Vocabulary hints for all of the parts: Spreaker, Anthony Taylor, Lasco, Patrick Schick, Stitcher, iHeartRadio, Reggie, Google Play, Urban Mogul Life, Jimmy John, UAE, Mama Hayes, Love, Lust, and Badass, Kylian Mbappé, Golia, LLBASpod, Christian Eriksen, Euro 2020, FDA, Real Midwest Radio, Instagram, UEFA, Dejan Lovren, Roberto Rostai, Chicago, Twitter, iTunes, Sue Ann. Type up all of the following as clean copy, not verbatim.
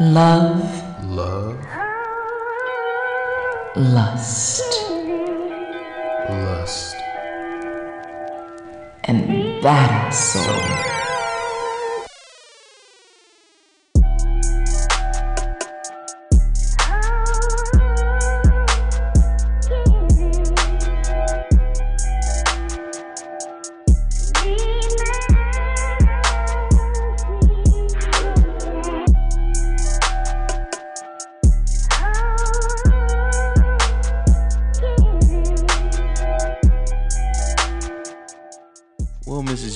Love, lust, and badass soul.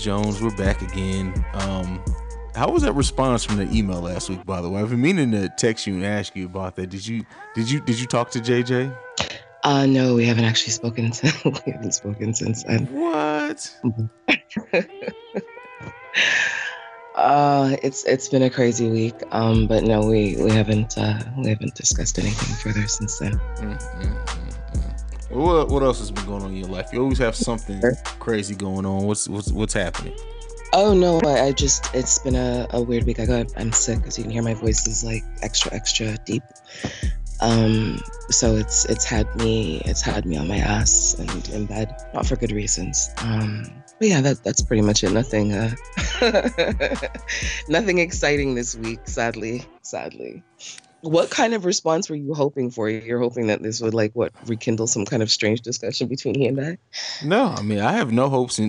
Jones, we're back again. How was that response from the email last week, by the way? I've been meaning to text you and ask you about that. Did you talk to JJ? No, we haven't actually spoken since What? It's been a crazy week. But no, we haven't discussed anything further since then. What else has been going on in your life? You always have something crazy going on. What's happening? Oh no, it's been a weird week. I'm sick, as you can hear. My voice is like extra deep. So it's had me on my ass and in bed, not for good reasons. But yeah, that's pretty much it. Nothing exciting this week, sadly. What kind of response were you hoping for? You're hoping that this would rekindle some kind of strange discussion between he and I? No, I mean, I have no hopes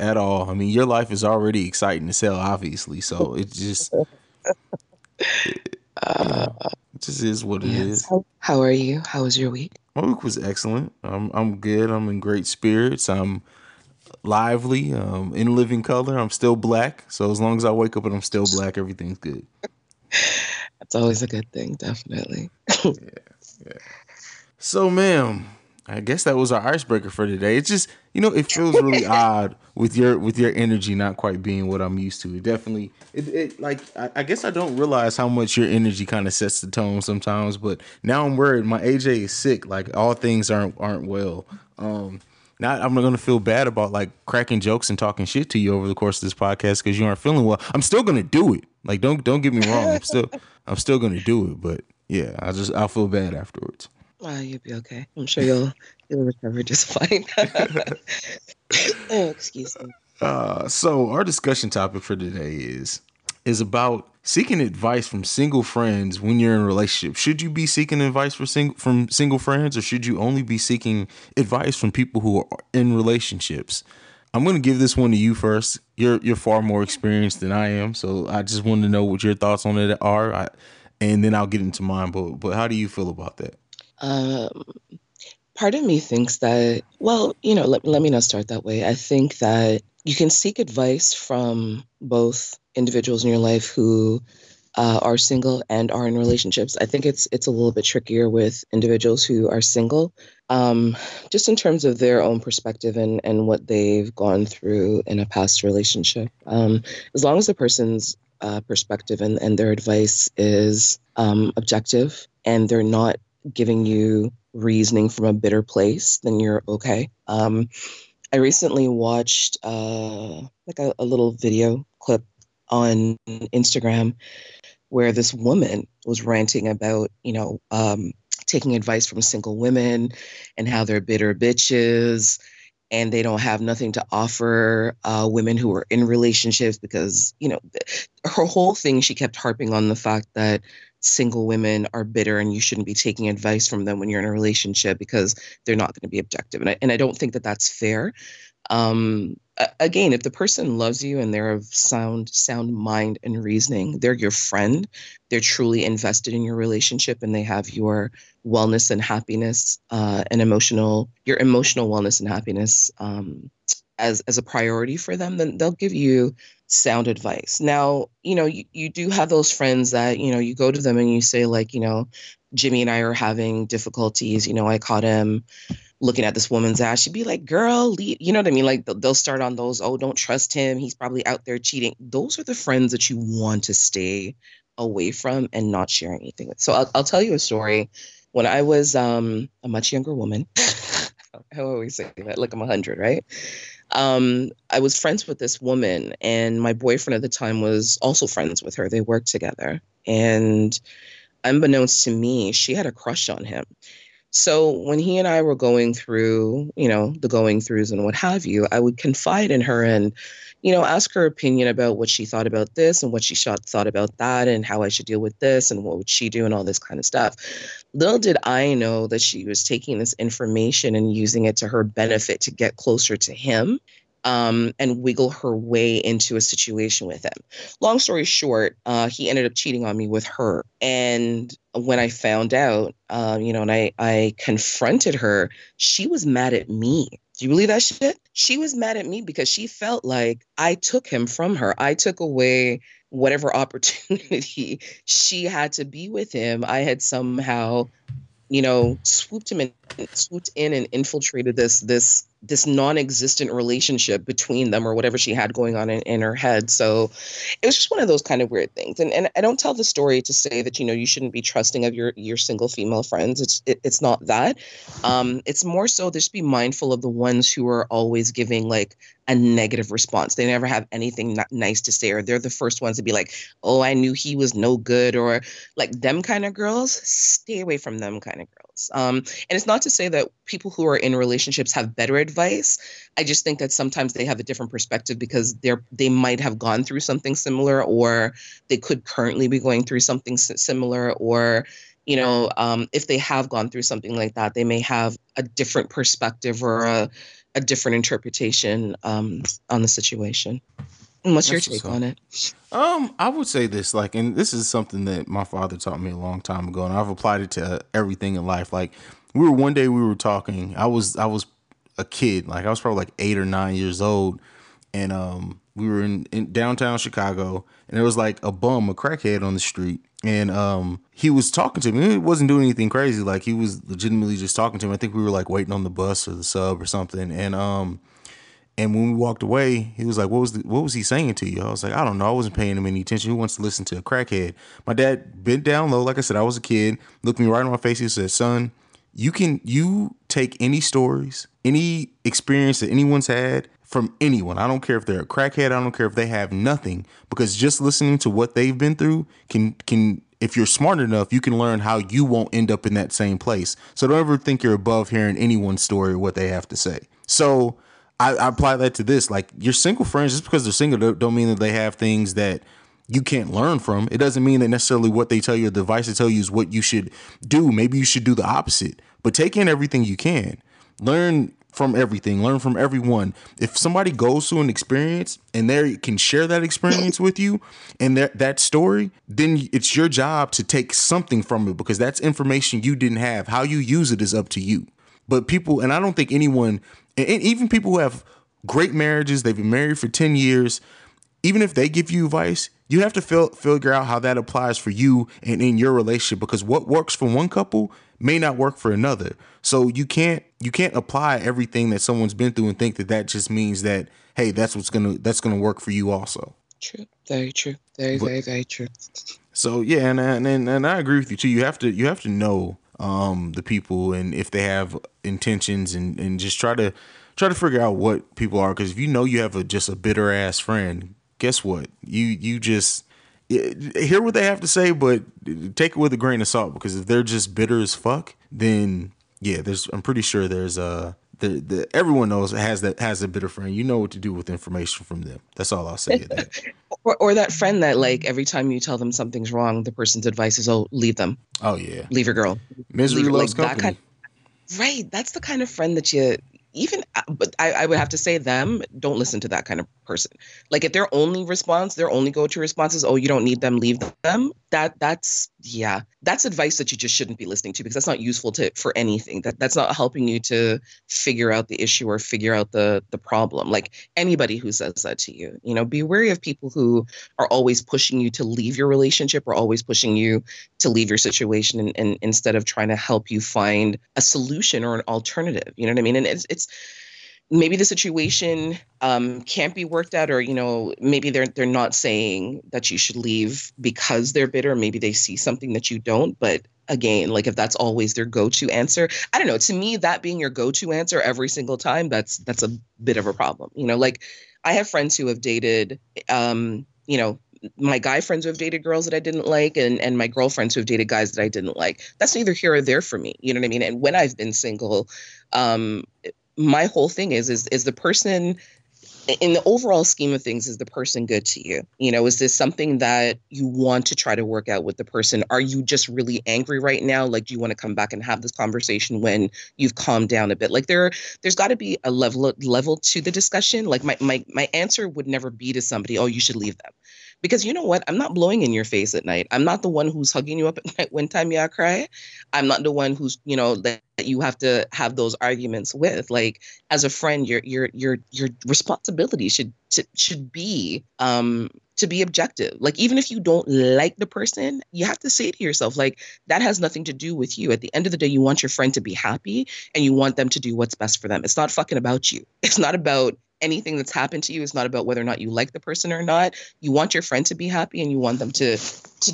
at all. I mean, your life is already exciting to sell, obviously. So it just, it just is what it is. How are you? How was your week? My week was excellent. I'm good. I'm in great spirits. I'm lively, in living color. I'm still black. So as long as I wake up and I'm still black, everything's good. That's always a good thing, definitely. Yeah. So, ma'am, I guess that was our icebreaker for today. It's just, it feels really odd with your energy not quite being what I'm used to. It definitely, I guess I don't realize how much your energy kind of sets the tone sometimes. But now I'm worried. My AJ is sick. Like, all things aren't well. I'm not going to feel bad about cracking jokes and talking shit to you over the course of this podcast because you aren't feeling well. I'm still going to do it. Like, don't get me wrong. I'm still going to do it. But yeah, I'll feel bad afterwards. You'll be okay. I'm sure you'll recover just fine. Excuse me. So our discussion topic for today is about seeking advice from single friends when you're in a relationship. Should you be seeking advice from single friends, or should you only be seeking advice from people who are in relationships? I'm going to give this one to you first. You're far more experienced than I am, so I just wanted to know what your thoughts on it are, and then I'll get into mine. But how do you feel about that? Part of me thinks that, let me not start that way. I think that you can seek advice from both individuals in your life who are single and are in relationships. I think it's a little bit trickier with individuals who are single, just in terms of their own perspective and what they've gone through in a past relationship. As long as the person's perspective and their advice is objective and they're not giving you reasoning from a bitter place, then you're okay. I recently watched a little video clip on Instagram where this woman was ranting about, taking advice from single women and how they're bitter bitches and they don't have nothing to offer women who are in relationships because, her whole thing, she kept harping on the fact that single women are bitter and you shouldn't be taking advice from them when you're in a relationship because they're not going to be objective. And I don't think that that's fair. Again, if the person loves you and they're of sound mind and reasoning, they're your friend, they're truly invested in your relationship and they have your wellness and happiness and your emotional wellness and happiness as a priority for them, then they'll give you sound advice. Now, you do have those friends that, you go to them and you say Jimmy and I are having difficulties. I caught him looking at this woman's ass. She'd be like, girl, leave. You know what I mean? Like they'll start on those. Oh, don't trust him. He's probably out there cheating. Those are the friends that you want to stay away from and not share anything with. So I'll tell you a story. When I was a much younger woman, I always say that like I'm 100, right? I was friends with this woman and my boyfriend at the time was also friends with her. They worked together. And unbeknownst to me, she had a crush on him. So when he and I were going through, you know, the going throughs and what have you, I would confide in her and, you know, ask her opinion about what she thought about this and what she thought about that and how I should deal with this and what would she do and all this kind of stuff. Little did I know that she was taking this information and using it to her benefit to get closer to him and wiggle her way into a situation with him. Long story short, he ended up cheating on me with her. And when I found out, you know, and I confronted her, she was mad at me. Do you believe that shit? She was mad at me because she felt like I took him from her. I took away whatever opportunity she had to be with him. I had somehow, you know, swooped in and infiltrated this non-existent relationship between them or whatever she had going on in her head. So it was just one of those kind of weird things. And I don't tell the story to say that, you know, you shouldn't be trusting of your single female friends. It's not that. It's more so just be mindful of the ones who are always giving like a negative response. They never have anything nice to say, or they're the first ones to be like, oh, I knew he was no good, or like them kind of girls. Stay away from them kind of girls. And it's not to say that people who are in relationships have better advice. I just think that sometimes they have a different perspective because they might have gone through something similar, or they could currently be going through something similar, or, you know, if they have gone through something like that, they may have a different perspective or a different interpretation on the situation. And what's your take on it? I would say this, like, and this is something that my father taught me a long time ago, and I've applied it to everything in life. Like, one day we were talking. I was a kid, like I was probably like 8 or 9 years old, and we were in downtown Chicago, and there was like a crackhead on the street, and he was talking to me. He wasn't doing anything crazy, like he was legitimately just talking to me. I think we were like waiting on the bus or the sub or something, and when we walked away, he was like, what was he saying to you? I was like, I don't know, I wasn't paying him any attention. Who wants to listen to a crackhead? My dad bent down low, like I said, I was a kid, looked me right in my face. He said, son, you take any stories, any experience that anyone's had from anyone. I don't care if they're a crackhead. I don't care if they have nothing, because just listening to what they've been through can, if you're smart enough, you can learn how you won't end up in that same place. So don't ever think you're above hearing anyone's story or what they have to say. So I apply that to this, like your single friends, just because they're single don't mean that they have things that you can't learn from. It doesn't mean that necessarily what they tell you or the advice they tell you is what you should do. Maybe you should do the opposite, but take in everything you can. Learn from everything. Learn from everyone. If somebody goes through an experience and they can share that experience with you and that story, then it's your job to take something from it, because that's information you didn't have. How you use it is up to you. But people, and I don't think anyone, and even people who have great marriages, they've been married for 10 years, even if they give you advice, you have to figure out how that applies for you and in your relationship, because what works for one couple may not work for another. So you can't apply everything that someone's been through and think that just means that, hey, that's gonna work for you also. True, very true, very true. So yeah, and I agree with you too. You have to know the people and if they have intentions, and just try to figure out what people are, because if you know you have just a bitter ass friend, guess what? You just hear what they have to say, but take it with a grain of salt, because if they're just bitter as fuck, then yeah, I'm pretty sure there's everyone knows has a bitter friend. You know what to do with information from them. That's all I'll say to that. or that friend that, like, every time you tell them something's wrong, the person's advice is, oh, leave them. Oh yeah, leave your girl. Misery loves company. Right, that's the kind of friend that you. Even, but I would have to say them, don't listen to that kind of person. Like, if their only go-to response is, oh, you don't need them, leave them. That's advice that you just shouldn't be listening to, because that's not useful for anything. That's not helping you to figure out the issue or figure out the problem. Like, anybody who says that to you, you know, be wary of people who are always pushing you to leave your relationship or always pushing you to leave your situation, and instead of trying to help you find a solution or an alternative. You know what I mean? And it's maybe the situation can't be worked out, or, you know, maybe they're not saying that you should leave because they're bitter. Maybe they see something that you don't. But again, like, if that's always their go-to answer, I don't know. To me, that being your go-to answer every single time, that's a bit of a problem. You know, like, I have friends who have dated, you know, my guy friends who have dated girls that I didn't like, and my girlfriends who have dated guys that I didn't like. That's neither here or there for me. You know what I mean? And when I've been single, my whole thing is the person in the overall scheme of things, is the person good to you? You know, is this something that you want to try to work out with the person? Are you just really angry right now? Like, do you want to come back and have this conversation when you've calmed down a bit? Like there's got to be a level to the discussion. Like my answer would never be to somebody, oh, you should leave them. Because you know what? I'm not blowing in your face at night. I'm not the one who's hugging you up at night when time y'all cry. I'm not the one who's, you know, that you have to have those arguments with. Like, as a friend, your responsibility should be to be objective. Like, even if you don't like the person, you have to say to yourself, like, that has nothing to do with you. At the end of the day, you want your friend to be happy and you want them to do what's best for them. It's not fucking about you. It's not about anything that's happened to you. Is not about whether or not you like the person or not. You want your friend to be happy and you want them to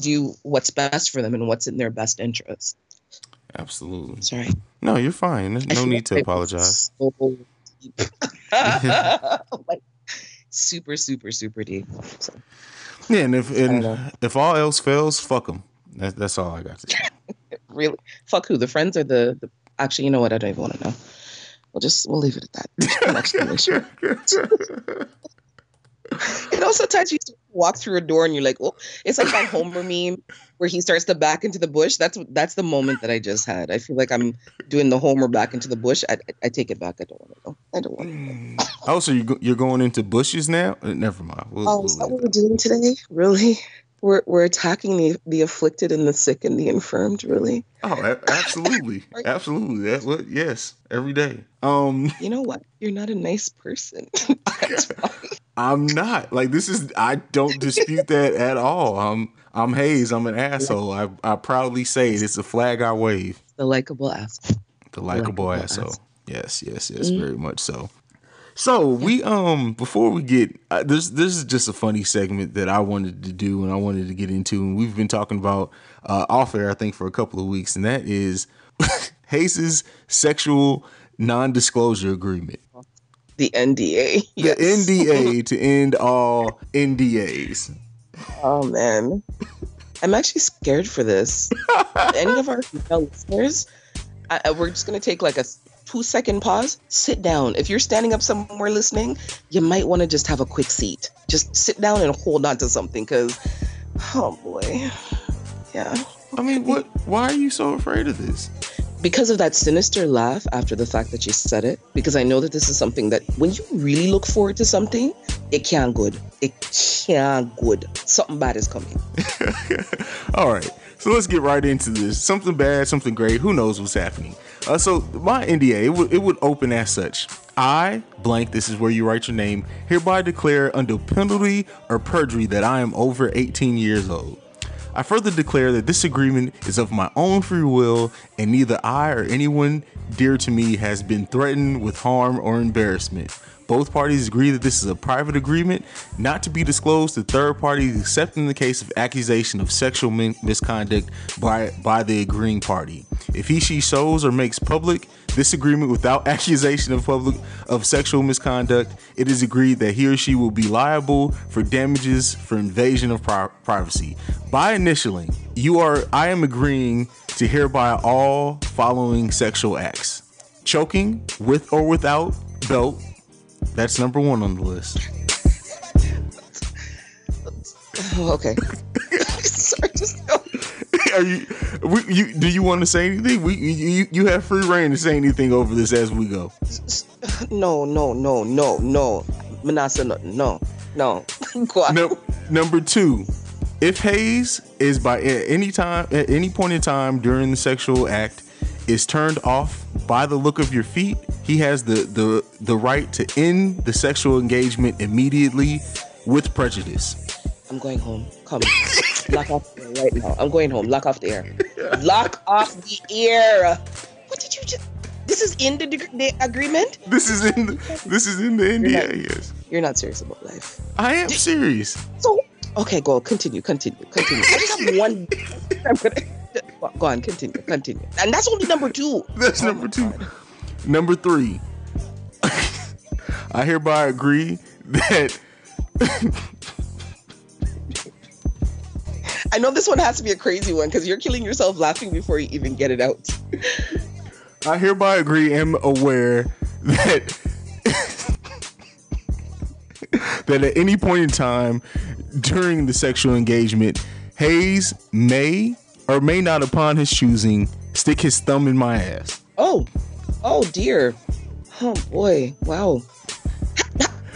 do what's best for them and what's in their best interest. Absolutely. Sorry. No, you're fine. No need to apologize. So deep. Like, super, super, super deep. So. Yeah, and if all else fails, fuck them. That's all I got to say. Really? Fuck who? The friends or the... Actually, you know what? I don't even want to know. We'll leave it at that. You know, sometimes you walk through a door and you're like, oh, it's like that Homer meme where he starts to back into the bush. That's the moment that I just had. I feel like I'm doing the Homer back into the bush. I take it back. I don't want to know. I don't want to know. Oh, so you're going into bushes now? Never mind. Is that what we're doing today? Really? We're attacking the afflicted and the sick and the infirmed, really. Oh, absolutely. Absolutely. That's what, yes, every day. You know what? You're not a nice person. That's fine. I'm not. Like, I don't dispute that at all. I'm Hayes. I'm an asshole. I proudly say it. It's a flag I wave. The likable asshole. The likable asshole. Yes, mm-hmm. Very much so. So we before we get this is just a funny segment that I wanted to do and I wanted to get into, and we've been talking about off air I think for a couple of weeks, and that is Hayes' sexual non-disclosure agreement, the NDA, yes. The NDA to end all NDAs. Oh man, I'm actually scared for this. Any of our female listeners, we're just gonna take like a 2-second pause. Sit down. If you're standing up somewhere listening, you might want to just have a quick seat. Just sit down and hold on to something, because, oh boy, yeah. I mean, what? Why are you so afraid of this? Because of that sinister laugh after the fact that you said it. Because I know that this is something that when you really look forward to something, it can't good. It can't good. Something bad is coming. All right. So let's get right into this. Something bad, something great. Who knows what's happening? So my NDA, it would open as such. I, blank, this is where you write your name, hereby declare under penalty or perjury that I am over 18 years old. I further declare that this agreement is of my own free will, and neither I or anyone dear to me has been threatened with harm or embarrassment. Both parties agree that this is a private agreement, not to be disclosed to third parties except in the case of accusation of sexual misconduct by the agreeing party. If he/she shows or makes public this agreement without accusation of sexual misconduct, it is agreed that he or she will be liable for damages for invasion of privacy. By initialing, I am agreeing to hereby all following sexual acts: choking with or without belt. That's number one on the list. Oh, okay. Sorry, just go. Do you want to say anything? You have free reign to say anything over this as we go. No. Manasa, no. Go on. Number two, if Hayes is at any point in time during the sexual act is turned off by the look of your feet, he has the right to end the sexual engagement immediately with prejudice. I'm going home. Come. Lock off the air right now. I'm going home. Lock off the air. Lock off the air. What did you just... This is in the agreement? This is in the NDA, yes. You're not serious about life. I am serious. So, okay, go. Continue. I just have one... Go on, continue. And that's only number two. That's number two. God. Number three. I hereby agree that I know this one has to be a crazy one because you're killing yourself laughing before you even get it out. I hereby agree and am aware that that at any point in time during the sexual engagement, Hayes may or may not, upon his choosing, stick his thumb in my ass. Oh dear. Oh boy. Wow.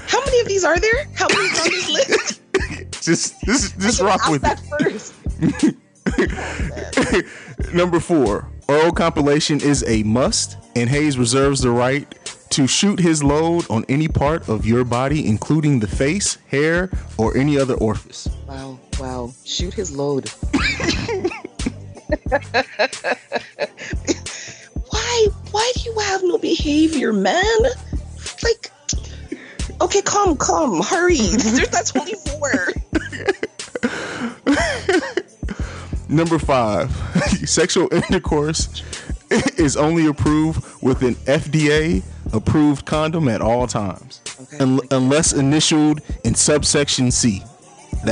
How many of these are there? How many are on this list? Just rock with that first. Oh, number 4. Oral compilation is a must, and Hayes reserves the right to shoot his load on any part of your body, including the face, hair, or any other orifice. Wow. Shoot his load. Why do you have no behavior, man? Like, okay, come, hurry. That's only 4. Number 5. Sexual intercourse is only approved with an FDA approved condom at all times, okay. Unless initialed in subsection C.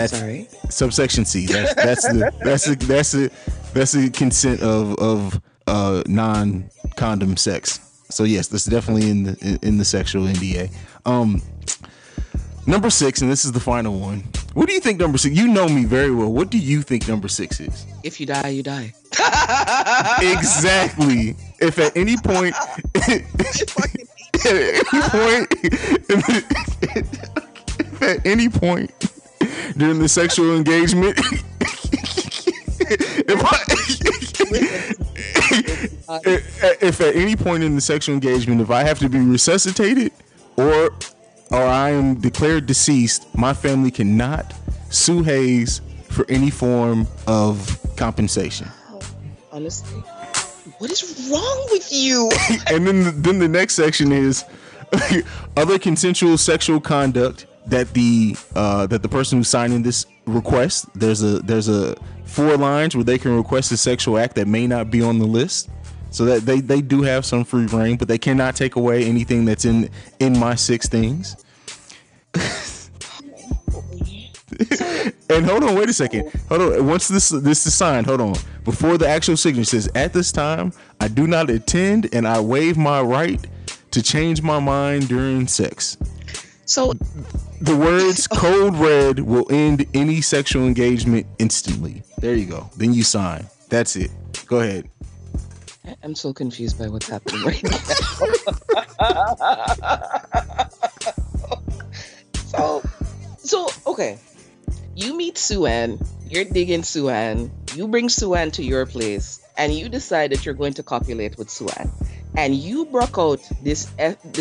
Sorry. Subsection C. That's the consent of non-condom sex. So yes, that's definitely in the sexual NDA. Number 6, and this is the final one. What do you think number 6? You know me very well. What do you think number 6 is? If you die, you die. Exactly. If at any point, if at any point during the sexual engagement, if at any point in the sexual engagement, if I have to be resuscitated or I am declared deceased, my family cannot sue Hayes for any form of compensation. Honestly, what is wrong with you? And then the next section is other consensual sexual conduct that the person who's signing this request. There's 4 lines where they can request a sexual act that may not be on the list, so that they do have some free reign, but they cannot take away anything that's in my 6 things. And hold on, wait a second. Hold on. Once this is signed, hold on. Before the actual signature says, "At this time, I do not attend, and I waive my right to change my mind during sex." So the words "code red" will end any sexual engagement instantly. There you go. Then you sign. That's it. Go ahead. I'm so confused by what's happening right now. So okay. You meet Sue Ann. You're digging Sue Ann. You bring Sue Ann to your place, and you decide that you're going to copulate with Sue Ann. And you broke out this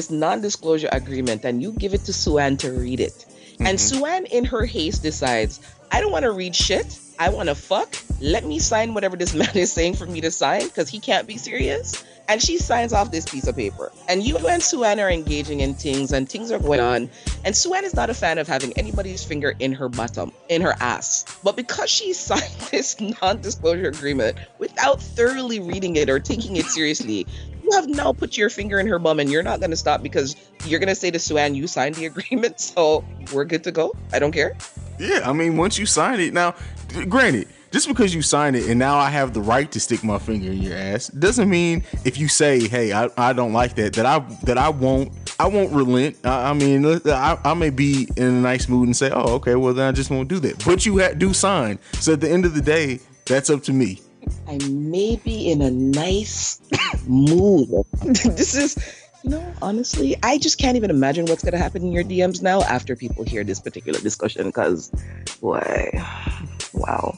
non-disclosure agreement, and you give it to Sue Ann to read it. Mm-hmm. And Sue Ann, in her haste, decides, I don't want to read shit. I want to fuck. Let me sign whatever this man is saying for me to sign, because he can't be serious. And she signs off this piece of paper. And you and Sue Ann are engaging in things, and things are going on. And Sue Ann is not a fan of having anybody's finger in her bottom, in her ass. But because she signed this non-disclosure agreement without thoroughly reading it or taking it seriously, you have now put your finger in her bum, and you're not going to stop, because you're going to say to Sue Ann, you signed the agreement, so we're good to go. I don't care. Yeah, I mean, once you sign it, now, granted, just because you sign it and now I have the right to stick my finger in your ass doesn't mean if you say, hey, I don't like that I won't relent. I mean, I may be in a nice mood and say, oh, okay, well, then I just won't do that. But you do sign. So at the end of the day, that's up to me. I may be in a nice mood. This is... No, honestly, I just can't even imagine what's going to happen in your DMs now after people hear this particular discussion, because, boy, wow.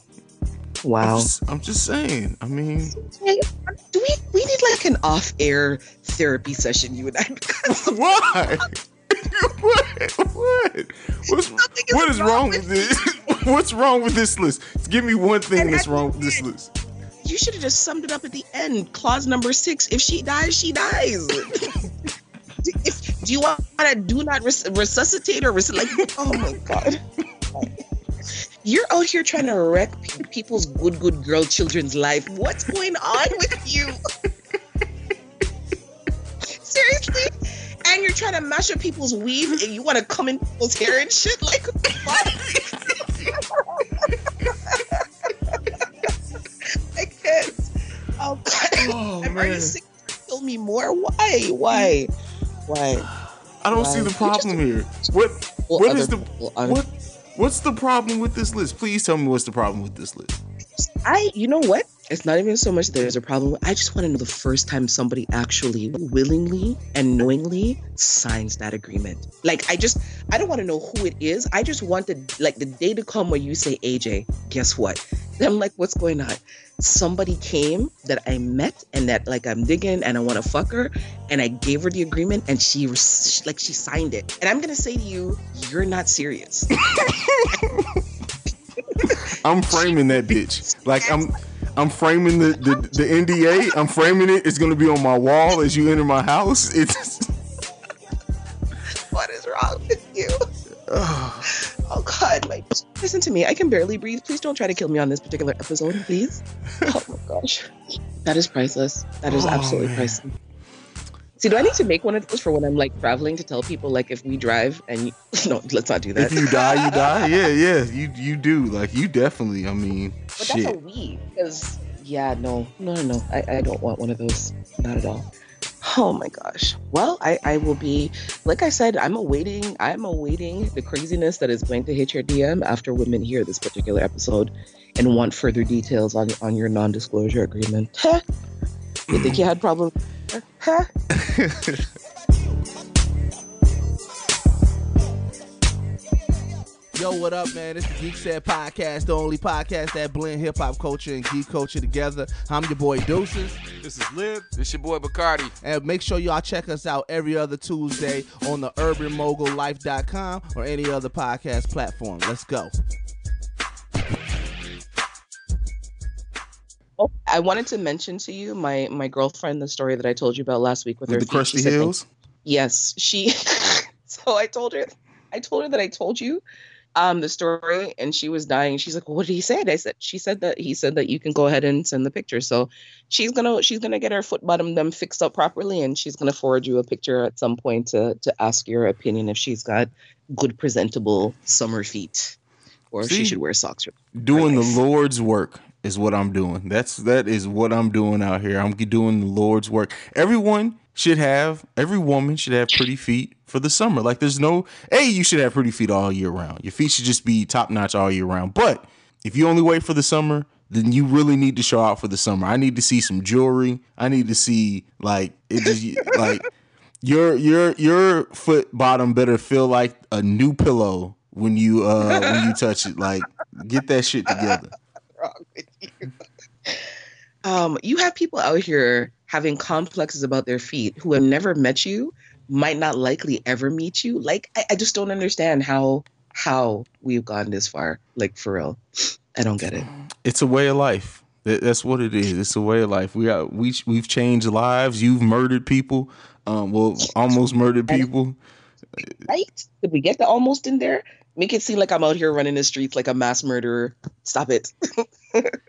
I'm just saying, I mean... Do we need like an off-air therapy session, you and I, because... Why? What? What is wrong with this? What's wrong with this list? Give me one thing that's wrong with this list. You should have just summed it up at the end. Clause number 6. If she dies, she dies. Do you want to do not resuscitate or resuscitate? Oh my God. You're out here trying to wreck people's good girl children's life. What's going on with you? Seriously? And you're trying to mash up people's weave and you want to come in people's hair and shit? Like, what? Are you sick? Kill me more? Why? I don't see the problem here. What's the problem with this list? Please tell me what's the problem with this list. You know what? It's not even so much there's a problem. I just want to know the first time somebody actually willingly and knowingly signs that agreement. Like, I don't want to know who it is. I just want the day to come where you say, AJ, guess what? And I'm like, what's going on? Somebody came that I met and that like I'm digging and I want to fuck her. And I gave her the agreement and she signed it. And I'm going to say to you, you're not serious. I'm framing that bitch. Like I'm framing the NDA. I'm framing it. It's gonna be on my wall as you enter my house. It's what is wrong with you? Oh God, listen to me. I can barely breathe. Please don't try to kill me on this particular episode, please. Oh my gosh, that is priceless. That is absolutely priceless. See, do I need to make one of those for when I'm like traveling to tell people like if we drive and no, let's not do that. If you die, you die. Yeah, you do. Like you definitely. I mean, but shit. That's a we. Because no. I don't want one of those. Not at all. Oh my gosh. Well, I will be. Like I said, I'm awaiting the craziness that is going to hit your DM after women hear this particular episode and want further details on your non-disclosure agreement. You think you had problems? Huh? Yo, what up, man? It's the Geek Said Podcast, the only podcast that blend hip-hop culture and geek culture together. I'm your boy, Deuces. This is Lib. This your boy, Bacardi. And make sure y'all check us out every other Tuesday on the UrbanMogulLife.com or any other podcast platform. Let's go. Oh, I wanted to mention to you my girlfriend, the story that I told you about last week with her. The crusty heels? Yes. She so I told her that I told you the story and she was dying. She's like, well, what did he say? He said that you can go ahead and send the picture. So she's gonna get her foot bottom them fixed up properly and she's gonna forward you a picture at some point to ask your opinion if she's got good presentable summer feet or if she should wear socks. Doing the Lord's work. Is what I'm doing. That is what I'm doing out here. I'm doing the Lord's work. Every woman should have pretty feet for the summer. Like you should have pretty feet all year round. Your feet should just be top notch all year round. But if you only wait for the summer, then you really need to show out for the summer. I need to see some jewelry. I need to see like it just like your foot bottom better feel like a new pillow when you touch it. Like get that shit together. Wrong with you. You have people out here having complexes about their feet who have never met you, might not likely ever meet you. Like, I just don't understand how we've gone this far. Like, for real. I don't get it. It's a way of life. That's what it is. It's a way of life. We've changed lives. You've murdered people. Almost murdered people. Right? Did we get the almost in there? Make it seem like I'm out here running the streets like a mass murderer. Stop it.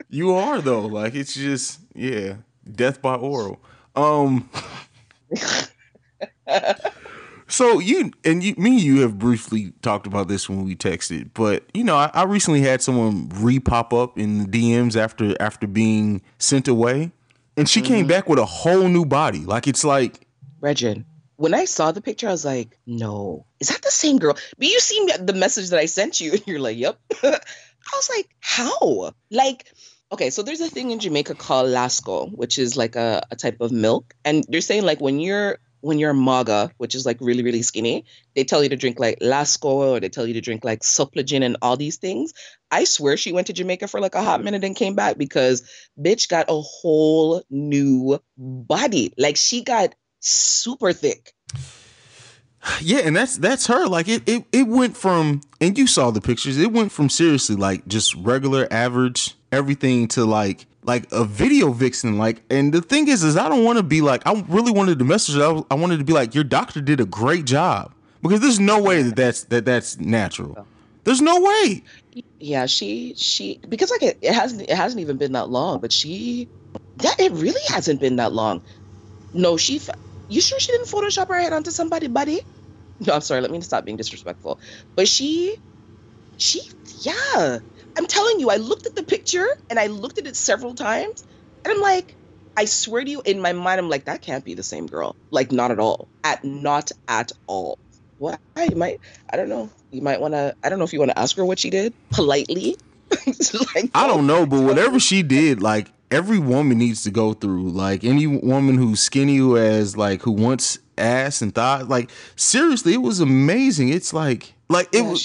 You are, though. Like, it's just, yeah, death by oral. So you have briefly talked about this when we texted, but, you know, I recently had someone re-pop up in the DMs after being sent away, and she came back with a whole new body. Like, it's like... Regin. When I saw the picture, I was like, no, is that the same girl? But you seen the message that I sent you and you're like, yep. I was like, how? Like, okay, so there's a thing in Jamaica called Lasco, which is like a type of milk. And they're saying like when you're MAGA, which is like really, really skinny, they tell you to drink like Lasco or they tell you to drink like Supplogin and all these things. I swear she went to Jamaica for like a hot minute and came back because bitch got a whole new body. Like she got super thick. Yeah, and that's her. Like it went from, and you saw the pictures, it went from seriously like just regular average everything to like a video vixen. Like, and the thing is I don't want to be like, I really wanted to message her. I wanted to be like, your doctor did a great job, because there's no way that's natural. There's no way. Yeah, she because like it hasn't even been that long, but it really hasn't been that long. No, you sure she didn't Photoshop her head onto somebody's body? No, I'm sorry. Let me stop being disrespectful. But yeah. I'm telling you, I looked at the picture and I looked at it several times and I'm like, I swear to you, in my mind, I'm like, that can't be the same girl. Like, not at all. Not at all. Well, I don't know. You might want to, I don't know if you want to ask her what she did politely. Like, I don't know, but whatever she did, like, every woman needs to go through. Like, any woman who's skinny, who has, like, who wants ass and thighs, like, seriously, it was amazing. It's like, it was.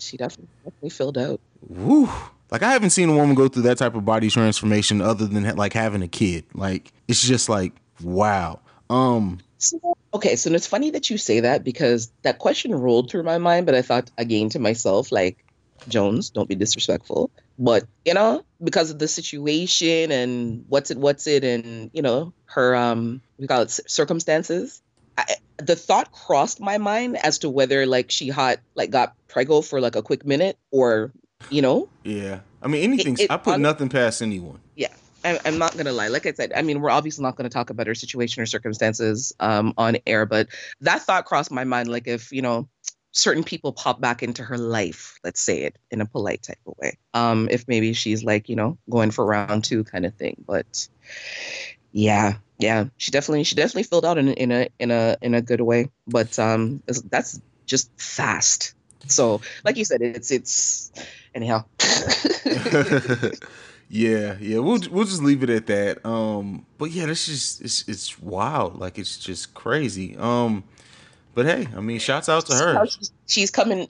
She definitely filled out. Woo. Like, I haven't seen a woman go through that type of body transformation other than, like, having a kid. Like, it's just like, wow. Okay, so it's funny that you say that, because that question rolled through my mind, but I thought again to myself, like, Jones, don't be disrespectful. But, you know, because of the situation and what's it, and, you know, her, we call it circumstances. The thought crossed my mind as to whether, like, she hot, like, got prego for, like, a quick minute, or, you know? Yeah. I mean, anything. I put nothing past anyone. Yeah. I'm not going to lie. Like I said, I mean, we're obviously not going to talk about her situation or circumstances on air, but that thought crossed my mind. Like, if, you know, certain people pop back into her life, let's say it in a polite type of way. If maybe she's, like, you know, going for round two kind of thing. But yeah, she definitely filled out in a good way. But that's just fast. So, like you said, it's anyhow. Yeah. We'll just leave it at that. But yeah, that's just it's wild. Like, it's just crazy. But hey, I mean, shouts out to her. She's coming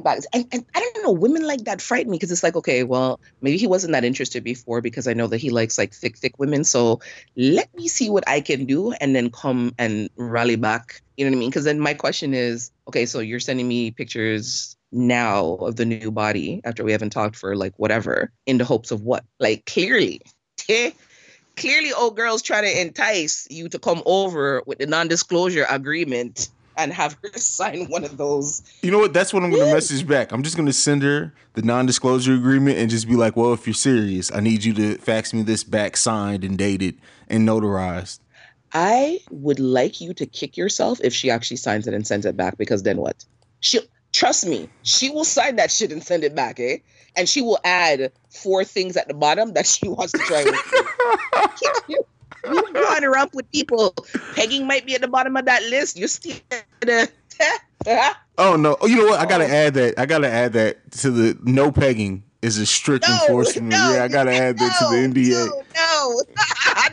back. And I don't know, women like that frighten me, because it's like, okay, well, maybe he wasn't that interested before, because I know that he likes, like, thick women. So let me see what I can do and then come and rally back. You know what I mean? Because then my question is, okay, so you're sending me pictures now of the new body after we haven't talked for, like, whatever, in the hopes of what? Like, clearly old girls try to entice you to come over with the non-disclosure agreement and have her sign one of those. You know what? That's what I'm going to message back. I'm just going to send her the non-disclosure agreement and just be like, well, if you're serious, I need you to fax me this back signed and dated and notarized. I would like you to kick yourself if she actually signs it and sends it back, because then what? Trust me, she will sign that shit and send it back, eh? And she will add 4 things at the bottom that she wants to try with. You run around with people. Pegging might be at the bottom of that list. You still. Oh no! Oh, you know what? I gotta add that to the no pegging is a strict enforcement. No, yeah, I gotta add that to the NDA.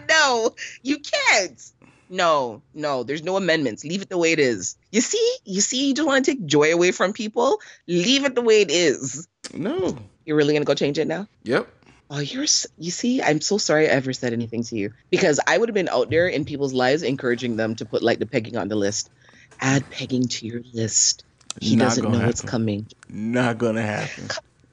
No, you can't. No, there's no amendments. Leave it the way it is. You see, you just want to take joy away from people. Leave it the way it is. No, you're really gonna go change it now? Yep. Oh, you see, I'm so sorry I ever said anything to you, because I would have been out there in people's lives encouraging them to put, like, the pegging on the list. Add pegging to your list. He doesn't know what's coming. Not going to happen.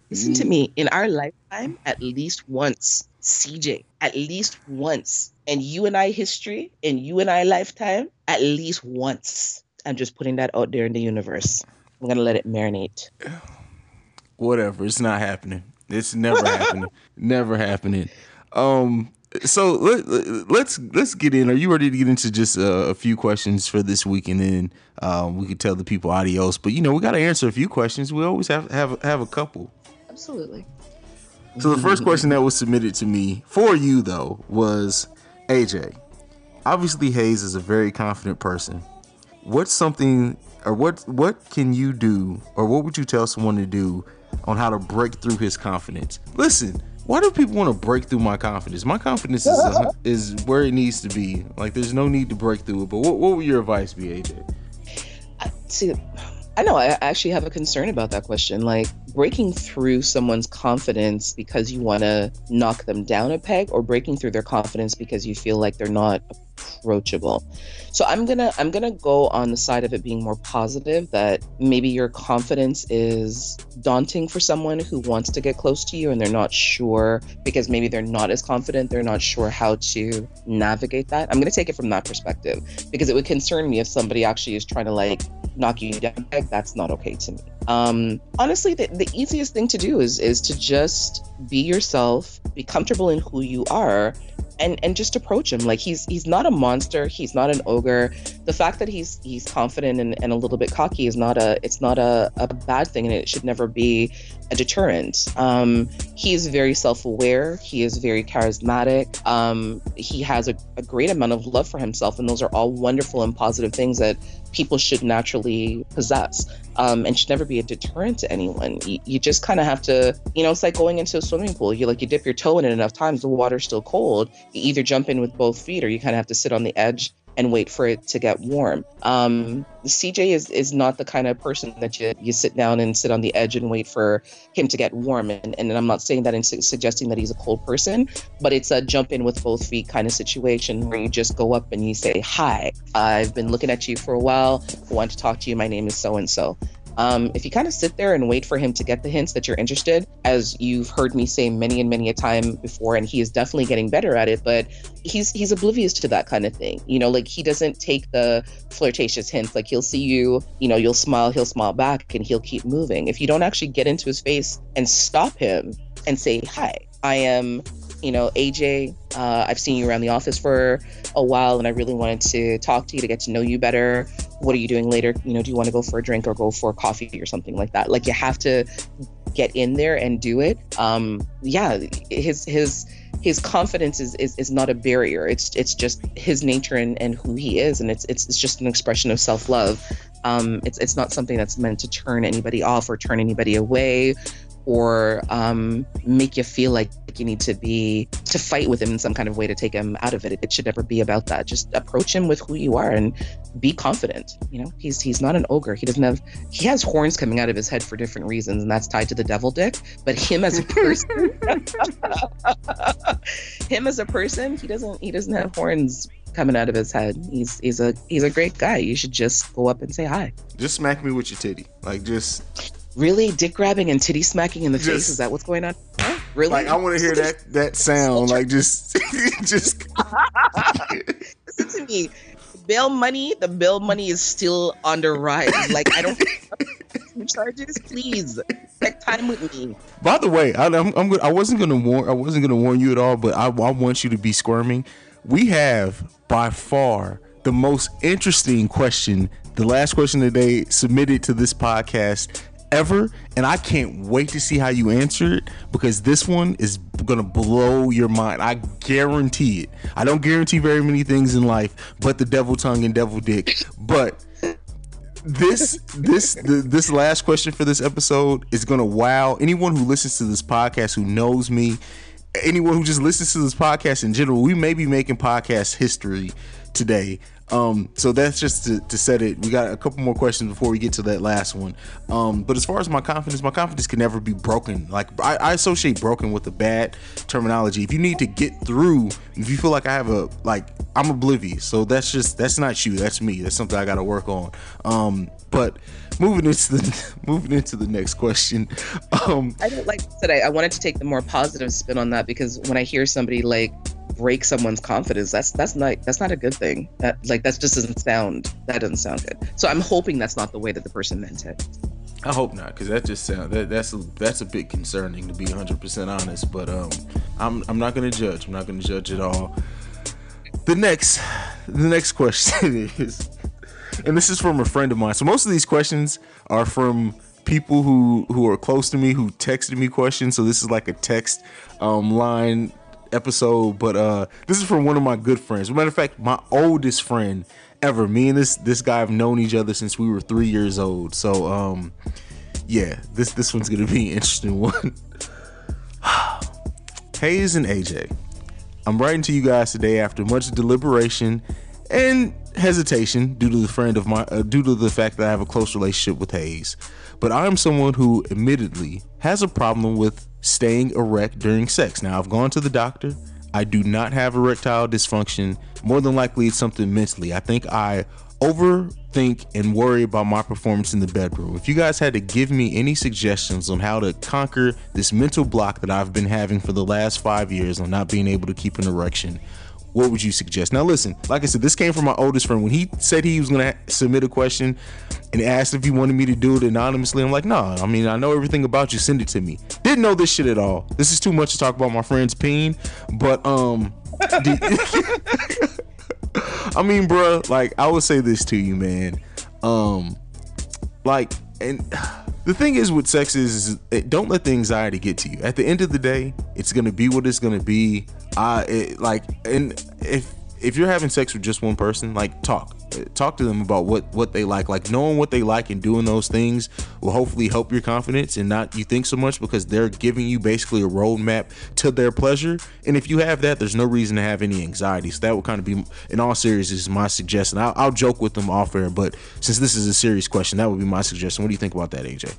Listen to me. In our lifetime, at least once, CJ, at least once, in you and I history, in you and I lifetime, at least once. I'm just putting that out there in the universe. I'm going to let it marinate. Whatever. It's not happening. It's never happening. Never happening. So let's get in. Are you ready to get into just a few questions for this week, and then we could tell the people adios? But, you know, we got to answer a few questions. We always have a couple. Absolutely. So the first question that was submitted to me for you, though, was, AJ, obviously Hayes is a very confident person. What's something, or what can you do, or what would you tell someone to do on how to break through his confidence? Listen, why do people want to break through my confidence? My confidence is where it needs to be. Like, there's no need to break through it. But what would your advice be, AJ? I know I actually have a concern about that question. Like, breaking through someone's confidence because you want to knock them down a peg, or breaking through their confidence because you feel like they're not approachable. So I'm gonna go on the side of it being more positive, that maybe your confidence is daunting for someone who wants to get close to you, and they're not sure, because maybe they're not as confident, they're not sure how to navigate that. I'm gonna take it from that perspective, because it would concern me if somebody actually is trying to, like, knock you down. That's not okay to me. Honestly, the easiest thing to do is to just be yourself, be comfortable in who you are, and just approach him. Like, he's not a monster, he's not an ogre. The fact that he's confident and a little bit cocky is not a bad thing, and it should never be a deterrent. He is very self-aware. He is very charismatic. He has a great amount of love for himself. And those are all wonderful and positive things that people should naturally possess, and should never be a deterrent to anyone. You just kind of have to, it's like going into a swimming pool. You dip your toe in it enough times, the water's still cold. You either jump in with both feet or you kind of have to sit on the edge and wait for it to get warm. CJ is not the kind of person that you sit down and sit on the edge and wait for him to get warm. And I'm not saying that and suggesting that he's a cold person, but it's a jump in with both feet kind of situation where you just go up and you say, hi, I've been looking at you for a while. I want to talk to you. My name is so-and-so. If you kind of sit there and wait for him to get the hints that you're interested, as you've heard me say many and many a time before, and he is definitely getting better at it, but he's oblivious to that kind of thing. He doesn't take the flirtatious hints. Like he'll see you, you'll smile, he'll smile back, and he'll keep moving. If you don't actually get into his face and stop him and say, hi, I am, AJ, I've seen you around the office for a while and I really wanted to talk to you to get to know you better. What are you doing later? Do you want to go for a drink or go for coffee or something like that? Like you have to get in there and do it. His confidence is not a barrier. It's just his nature and who he is. And it's just an expression of self-love. It's not something that's meant to turn anybody off or turn anybody away or make you feel like you need to fight with him in some kind of way to take him out of it. It should never be about that. Just approach him with who you are and be confident. He's not an ogre. He has horns coming out of his head for different reasons, and that's tied to the devil dick. But him as a person, he doesn't have horns coming out of his head. He's a great guy. You should just go up and say hi. Just smack me with your titty, like just. Really? Dick grabbing and titty smacking in the face? Is that what's going on? Huh? Really? Like, I want to hear that sound. Like, just. Listen to me. The bail money is still on the rise. Like, I don't charges. Please, take time with me. By the way, I wasn't gonna warn you at all, but I want you to be squirming. We have by far the most interesting question, the last question today submitted to this podcast ever, and I can't wait to see how you answer it, because this one is gonna blow your mind. I guarantee it. I don't guarantee very many things in life, but the devil tongue and devil dick. But this last question for this episode is gonna wow anyone who listens to this podcast, who knows me, anyone who just listens to this podcast in general. We may be making podcast history today. So that's just to set it. We got a couple more questions before we get to that last one. But as far as my confidence can never be broken. Like I associate broken with a bad terminology. If you need to get through, if you feel like I have I'm oblivious. So that's not you. That's me. That's something I got to work on. But moving into the next question. I don't like that. I wanted to take the more positive spin on that, because when I hear somebody like break someone's confidence, that's not a good thing. That doesn't sound good. So I'm hoping that's not the way that the person meant it. I hope not, because that just sounds that's a bit concerning, to be 100% honest. But I'm not gonna judge. I'm not gonna judge at all. The next question is, and this is from a friend of mine. So most of these questions are from people who are close to me, who texted me questions. So this is like a text line episode, but this is from one of my good friends. As a matter of fact, my oldest friend ever. Me and this guy have known each other since we were 3 years old. So this one's gonna be an interesting one. Hayes and AJ, I'm writing to you guys today after much deliberation and hesitation due to the fact that I have a close relationship with Hayes. But I am someone who admittedly has a problem with staying erect during sex. Now, I've gone to the doctor. I do not have erectile dysfunction. More than likely, it's something mentally. I think I overthink and worry about my performance in the bedroom. If you guys had to give me any suggestions on how to conquer this mental block that I've been having for the last 5 years on not being able to keep an erection, what would you suggest? Now, listen, like I said, this came from my oldest friend. When he said he was going to submit a question and asked if he wanted me to do it anonymously, I'm like, nah, I mean, I know everything about you. Send it to me. Didn't know this shit at all. This is too much to talk about my friend's peen. But, I mean, bro, like, I would say this to you, man. Like, and The thing is with sex is don't let the anxiety get to you. At the end of the day, it's going to be what it's going to be. If you're having sex with just one person, like talk to them about what they like. Like knowing what they like and doing those things will hopefully help your confidence and not you think so much, because they're giving you basically a roadmap to their pleasure. And if you have that, there's no reason to have any anxiety. So that would kind of be, in all seriousness, my suggestion. I'll joke with them off air, but since this is a serious question, that would be my suggestion. What do you think about that, AJ?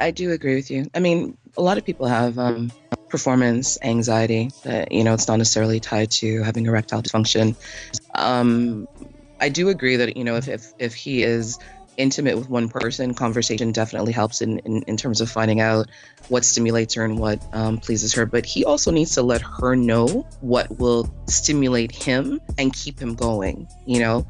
I do agree with you. I mean, a lot of people have performance anxiety that, you know, it's not necessarily tied to having erectile dysfunction. I do agree that, you know, if he is intimate with one person, conversation definitely helps in terms of finding out what stimulates her and what pleases her. But he also needs to let her know what will stimulate him and keep him going, you know.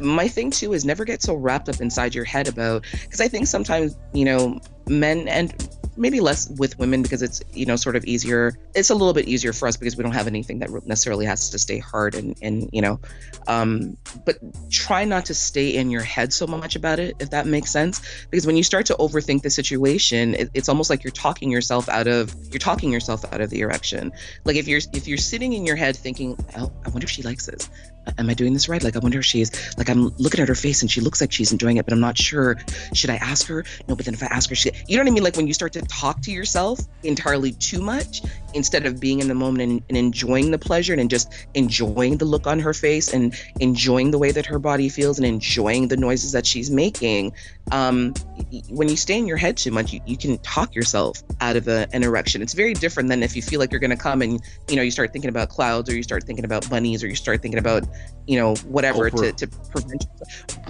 My thing too is never get so wrapped up inside your head about, because I think sometimes, you know, men, and maybe less with women because it's, you know, sort of easier. It's a little bit easier for us because we don't have anything that necessarily has to stay hard and you know, but try not to stay in your head so much about it, if that makes sense. Because when you start to overthink the situation, it's almost like you're talking yourself out of the erection. Like if you're sitting in your head thinking, oh, I wonder if she likes this. Am I doing this right? Like, I wonder if she's like, I'm looking at her face and she looks like she's enjoying it, but I'm not sure. Should I ask her? No, but then if I ask her, you know what I mean? Like when you start to talk to yourself entirely too much, instead of being in the moment and enjoying the pleasure and just enjoying the look on her face and enjoying the way that her body feels and enjoying the noises that she's making. When you stay in your head too much, you can talk yourself out of an erection. It's very different than if you feel like you're going to come and, you know, you start thinking about clouds or you start thinking about bunnies or you start thinking about, you know, whatever to prevent,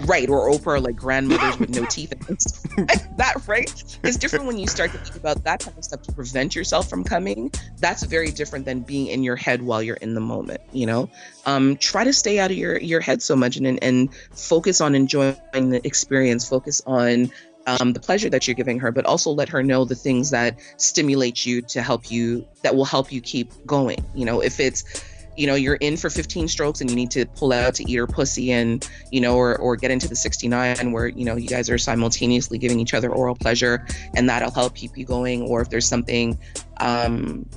right? Or Oprah, like grandmothers with no teeth and stuff like that, right? It's different when you start to think about that kind of stuff to prevent yourself from coming. That's very different than being in your head while you're in the moment, you know? Try to stay out of your head so much and focus on enjoying the experience, focus on the pleasure that you're giving her, but also let her know the things that stimulate you to help you, that will help you keep going. You know, if it's, you know, you're in for 15 strokes and you need to pull out to eat her pussy and, you know, or get into the 69 where, you know, you guys are simultaneously giving each other oral pleasure and that'll help keep you going. Or if there's something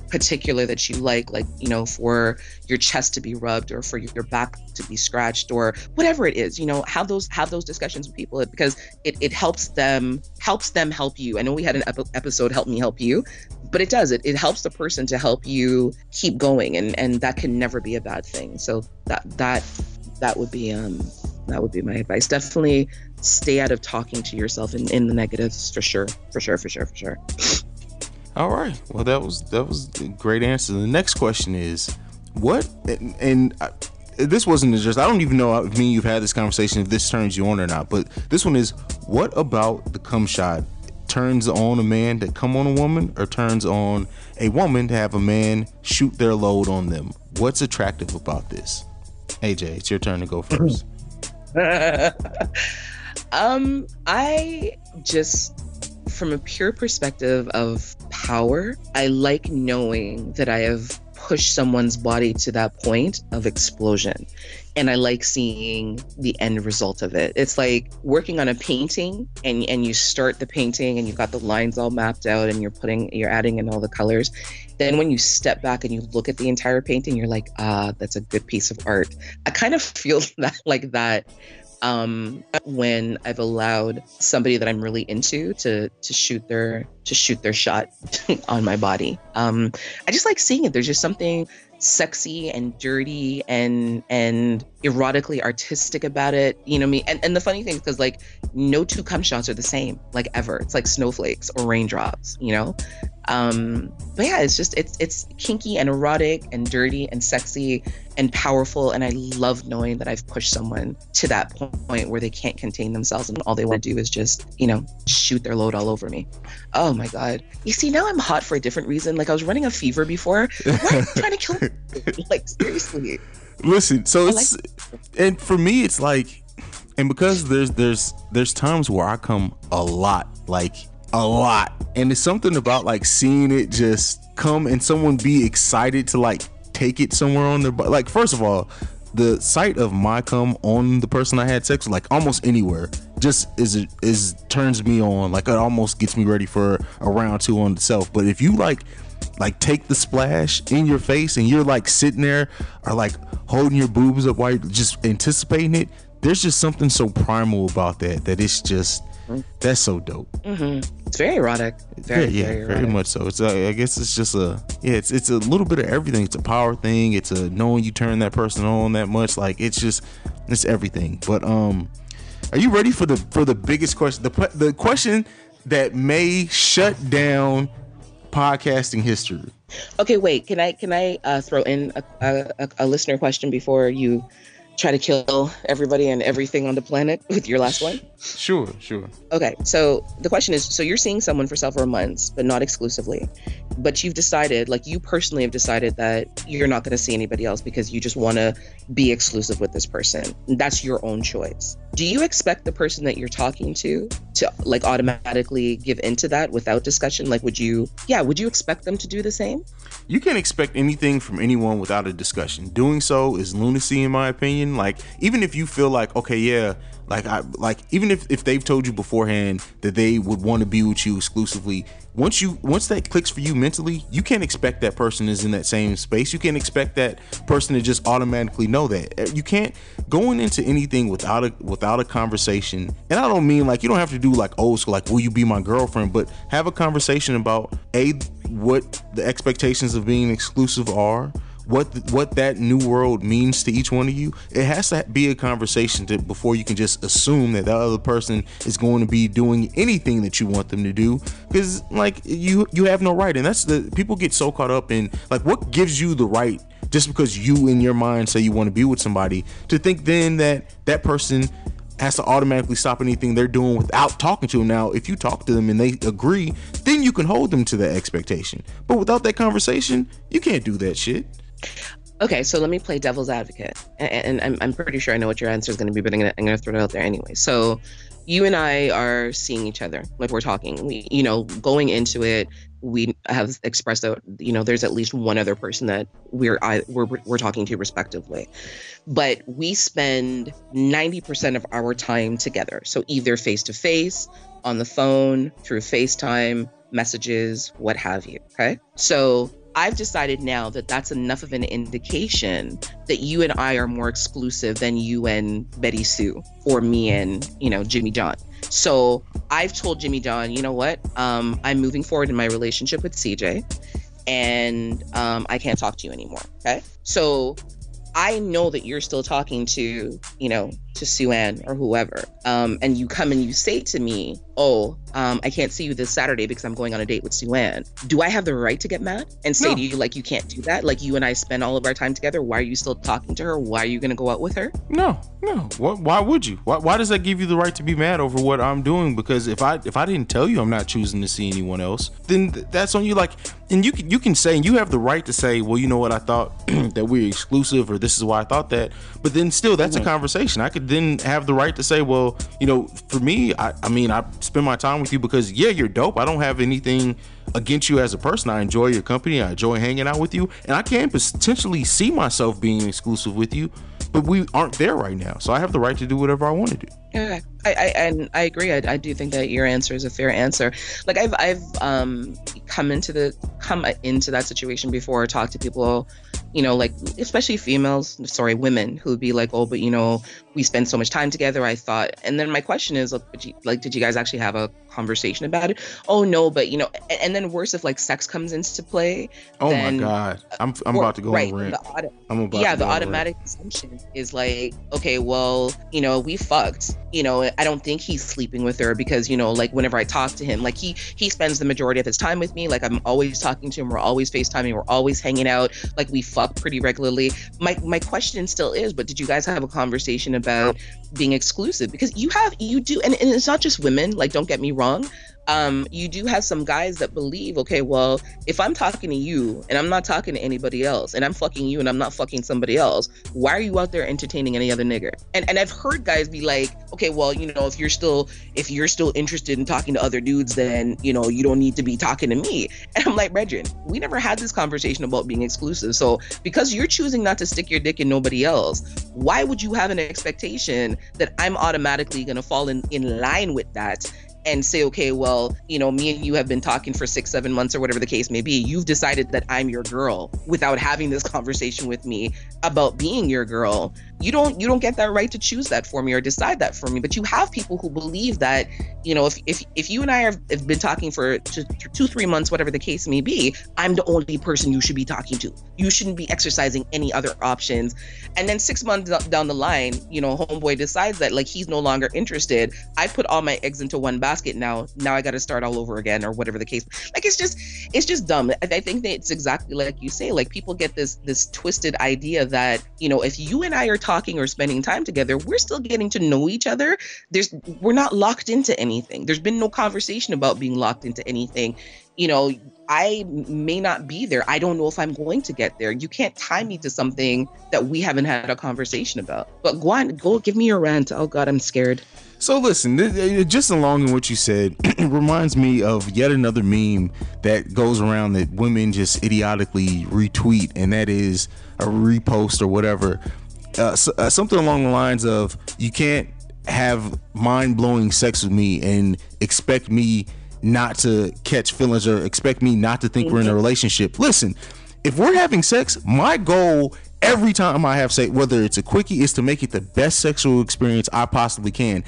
particular that you like, you know, for your chest to be rubbed or for your back to be scratched or whatever it is, you know, have those discussions with people because it helps them help you. I know we had an episode, Help Me Help You. But it does. It helps the person to help you keep going, and that can never be a bad thing. So that would be my advice. Definitely stay out of talking to yourself in the negatives for sure. All right. Well, that was a great answer. The next question is what, and this wasn't just, I don't even know if me and you've had this conversation if this turns you on or not. But this one is, what about the cum shot turns on a man to come on a woman or turns on a woman to have a man shoot their load on them? What's attractive about this? AJ, it's your turn to go first. I just, from a pure perspective of power, I like knowing that I have pushed someone's body to that point of explosion. And I like seeing the end result of it. It's like working on a painting and you start the painting and you've got the lines all mapped out and you're adding in all the colors. Then when you step back and you look at the entire painting, you're like, that's a good piece of art. I kind of feel that like that. When I've allowed somebody that I'm really into to shoot their shot on my body. I just like seeing it. There's just something sexy and dirty and erotically artistic about it, you know what I mean? And the funny thing is, because like no two cum shots are the same, like ever. It's like snowflakes or raindrops, you know? But yeah, it's just it's kinky and erotic and dirty and sexy and powerful, and I love knowing that I've pushed someone to that point where they can't contain themselves and all they want to do is just, you know, shoot their load all over me. Oh my god, you see, now I'm hot for a different reason. Like I was running a fever before. Why are you trying to kill me? Like seriously. Listen, so it's like, and for me it's like, and because there's times where I come a lot. And it's something about like seeing it just come and someone be excited to like take it somewhere on their butt. Like, first of all, the sight of my cum on the person I had sex with, like almost anywhere, just is turns me on. Like, it almost gets me ready for a round two on itself. But if you like take the splash in your face and you're like sitting there or like holding your boobs up while you're just anticipating it, there's just something so primal about that it's just, that's so dope. Mm-hmm. It's very erotic. Very erotic. Very much so. It's I guess it's just it's a little bit of everything. It's a power thing. It's a knowing you turn that person on that much. Like, it's just, it's everything. But are you ready for the biggest question? The question that may shut down podcasting history. Okay, wait. Can I throw in a listener question before you try to kill everybody and everything on the planet with your last one? Sure. Okay, so the question is, so you're seeing someone for several months, but not exclusively, but you've decided, like, you personally have decided that you're not going to see anybody else because you just want to be exclusive with this person. That's your own choice. Do you expect the person that you're talking to like automatically give into that without discussion? Like, would you expect them to do the same? You can't expect anything from anyone without a discussion. Doing so is lunacy, in my opinion. Like, even if you feel like, okay, yeah, even if they've told you beforehand that they would want to be with you exclusively, once that clicks for you mentally, you can't expect that person is in that same space. You can't expect that person to just automatically know that. You can't going into anything without a conversation. And I don't mean like you don't have to do like old school, like, will you be my girlfriend? But have a conversation about what the expectations of being exclusive are. What that new world means to each one of you. It has to be a conversation before you can just assume that the other person is going to be doing anything that you want them to do, because like you have no right. And that's the people get so caught up in, like, what gives you the right, just because you in your mind say you want to be with somebody, to think then that person has to automatically stop anything they're doing without talking to them. Now, if you talk to them and they agree, then you can hold them to that expectation. But without that conversation, you can't do that shit. Okay, so let me play devil's advocate, and I'm pretty sure I know what your answer is going to be, but I'm gonna throw it out there anyway. So you and I are seeing each other, like, we're talking. We, going into it, we have expressed that there's at least one other person that we're talking to respectively, but we spend 90% of our time together. So either face to face, on the phone, through FaceTime, messages, what have you. Okay, so I've decided now that that's enough of an indication that you and I are more exclusive than you and Betty Sue or me and, Jimmy John. So I've told Jimmy John, you know what? I'm moving forward in my relationship with CJ, and I can't talk to you anymore. Okay. So I know that you're still talking to, to Sue Ann or whoever. And you come and you say to me, oh, I can't see you this Saturday because I'm going on a date with Sue Ann. Do I have the right to get mad and say to you, like, you can't do that? Like, you and I spend all of our time together. Why are you still talking to her? Why are you going to go out with her? No. Why would you? Why does that give you the right to be mad over what I'm doing? Because if I didn't tell you I'm not choosing to see anyone else, then that's on you. Like, and you can say, and you have the right to say, well, you know what? I thought that we're exclusive, or this is why I thought that. But then still, that's a conversation. I could then have the right to say, well, for me, I spend my time with you because, yeah, you're dope. I don't have anything against you as a person. I enjoy your company. I enjoy hanging out with you. And I can potentially see myself being exclusive with you, but we aren't there right now. So I have the right to do whatever I want to do. Yeah, I agree. I do think that your answer is a fair answer. Like, I've come into that situation before. Talk to people, like, especially women who'd be like, oh, but we spend so much time together. I thought, and then my question is, like, did you guys actually have a conversation about it? Oh no, but and then worse, if like sex comes into play. Oh then, my God, I'm about to go on rant. The automatic assumption is like, okay, well, we fucked. I don't think he's sleeping with her because, like, whenever I talk to him, like, he spends the majority of his time with me. Like, I'm always talking to him. We're always FaceTiming. We're always hanging out. Like, we fuck pretty regularly. My question still is, but did you guys have a conversation about being exclusive? Because you do, and it's not just women. Like, don't get me wrong. You do have some guys that believe, okay, well, if I'm talking to you and I'm not talking to anybody else, and I'm fucking you and I'm not fucking somebody else, why are you out there entertaining any other nigger? And I've heard guys be like, okay, well, you know, if you're still interested in talking to other dudes, then, you know, you don't need to be talking to me. And I'm like, Reggie, we never had this conversation about being exclusive. So because you're choosing not to stick your dick in nobody else, why would you have an expectation that I'm automatically going to fall in line with that? And say, okay, well, you know, me and you have been talking for 6-7 months or whatever the case may be. You've decided that I'm your girl without having this conversation with me about being your girl. You don't get that right to choose that for me or decide that for me. But you have people who believe that, you know, if you and I have been talking for 2-3 months, whatever the case may be, I'm the only person you should be talking to. You shouldn't be exercising any other options. And then 6 months down the line, you know, homeboy decides that like he's no longer interested. I put all my eggs into one basket now I got to start all over again or whatever the case. Like it's just dumb. I think that it's exactly like you say, like people get this twisted idea that, you know, if you and I are talking or spending time together, we're still getting to know each other. We're not locked into anything. There's been no conversation about being locked into anything. You know, I may not be there. I don't know if I'm going to get there. You can't tie me to something that we haven't had a conversation about. But go give me your rant. Oh God, I'm scared. So listen, just along in what you said, reminds me of yet another meme that goes around that women just idiotically retweet, and that is a repost or whatever. Something along the lines of, you can't have mind-blowing sex with me and expect me not to catch feelings or expect me not to think we're in a relationship. Listen, if we're having sex, my goal every time I have sex, whether it's a quickie, is to make it the best sexual experience I possibly can.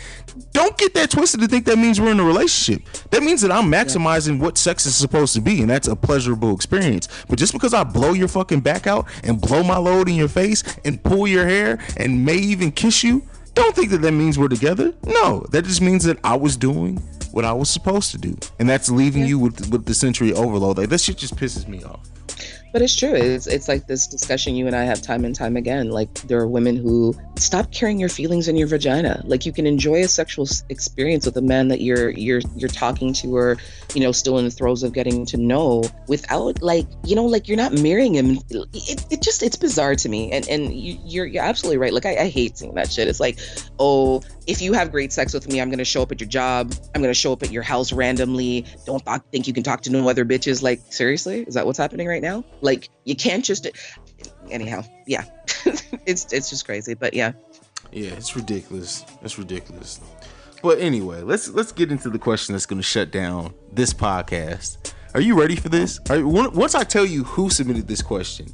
Don't get that twisted to think that means we're in a relationship. That means that I'm maximizing what sex is supposed to be, and that's a pleasurable experience. But just because I blow your fucking back out and blow my load in your face and pull your hair and may even kiss you, don't think that means we're together. No, that just means that I was doing what I was supposed to do, and that's leaving you with the sensory overload. Like, that shit just pisses me off. But it's true. It's like this discussion you and I have time and time again. Like, there are women who stop carrying your feelings in your vagina. Like, you can enjoy a sexual experience with a man that you're talking to, or, you know, still in the throes of getting to know, without, like, you know, like, you're not marrying him. It's bizarre to me. And you're absolutely right. Like, I hate seeing that shit. It's like, oh, if you have great sex with me, I'm going to show up at your job. I'm going to show up at your house randomly. Don't think you can talk to no other bitches. Like, seriously? Is that what's happening right now? Like, you can't just... Anyhow, yeah. It's just crazy, but yeah. Yeah, it's ridiculous. It's ridiculous. But anyway, let's get into the question that's going to shut down this podcast. Are you ready for this? Once I tell you who submitted this question,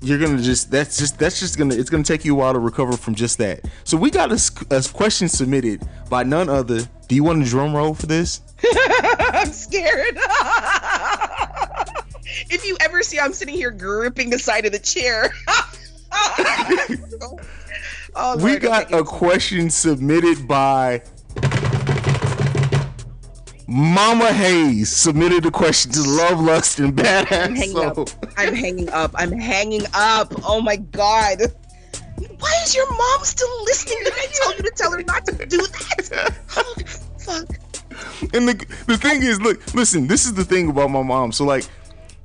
you're gonna it's gonna take you a while to recover from just that. So we got a question submitted by none other. Do you want a drum roll for this? I'm scared. If you ever see, I'm sitting here gripping the side of the chair. Oh, Lord, we got a question submitted by Mama Hayes. Submitted a question to Love, Lust, and Badass. I'm hanging up. Oh my God. Why is your mom still listening? Did I tell you to tell her not to do that? Holy fuck. And the thing is, listen, this is the thing about my mom. So, like,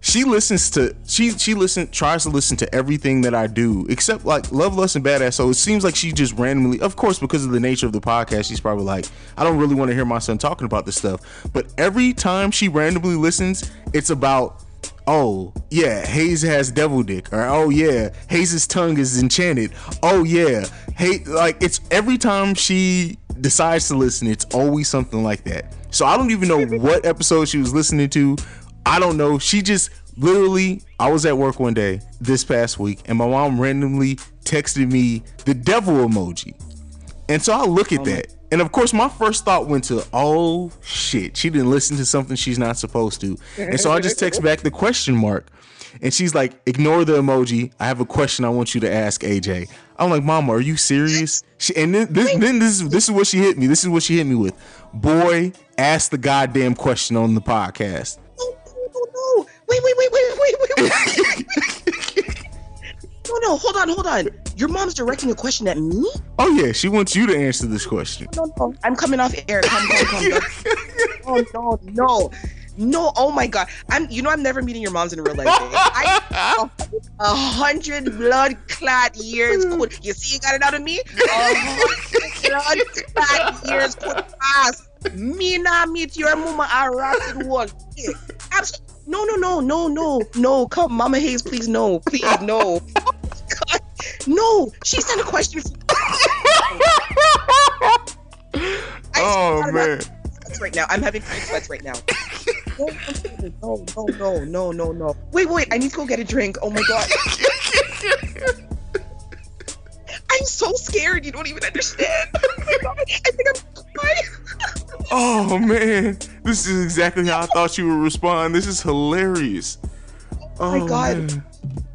she tries to listen to everything that I do, except like Love, Lust, and Badass. So it seems like she just randomly, of course, because of the nature of the podcast, she's probably like, I don't really want to hear my son talking about this stuff. But every time she randomly listens, it's about, oh yeah, Hayes has devil dick, or oh yeah, Hayes' tongue is enchanted, oh yeah, hey, like, it's every time she decides to listen, it's always something like that. So I don't even know what episode she was listening to. I don't know. She just literally, I was at work one day this past week, and my mom randomly texted me the devil emoji. And so I look at that. And of course, my first thought went to, oh shit, she didn't listen to something she's not supposed to. And so I just text back the question mark. And she's like, ignore the emoji. I have a question I want you to ask AJ. I'm like, Mama, are you serious? This is what she hit me. This is what she hit me with. Boy, ask the goddamn question on the podcast. Wait. No, hold on. Your mom's directing a question at me? Oh yeah, she wants you to answer this question. No. I'm coming off air. Come. No, oh my God. I'm never meeting your moms in real life. I 100 blood clot years. Cold. You see, you got it out of me? 100 blood clot years could pass. Me not meet your mama. I rotten one. Absolutely. No. Come, Mama Hayes, please, no. Please, no. God. No. She sent a question. Oh, man. Right now, I'm having cold sweats right now. No. Wait. I need to go get a drink. Oh my God. I'm so scared. You don't even understand. Oh my God. I think I'm crying. Oh man, this is exactly how I thought you would respond. This is hilarious. Oh my God. Man.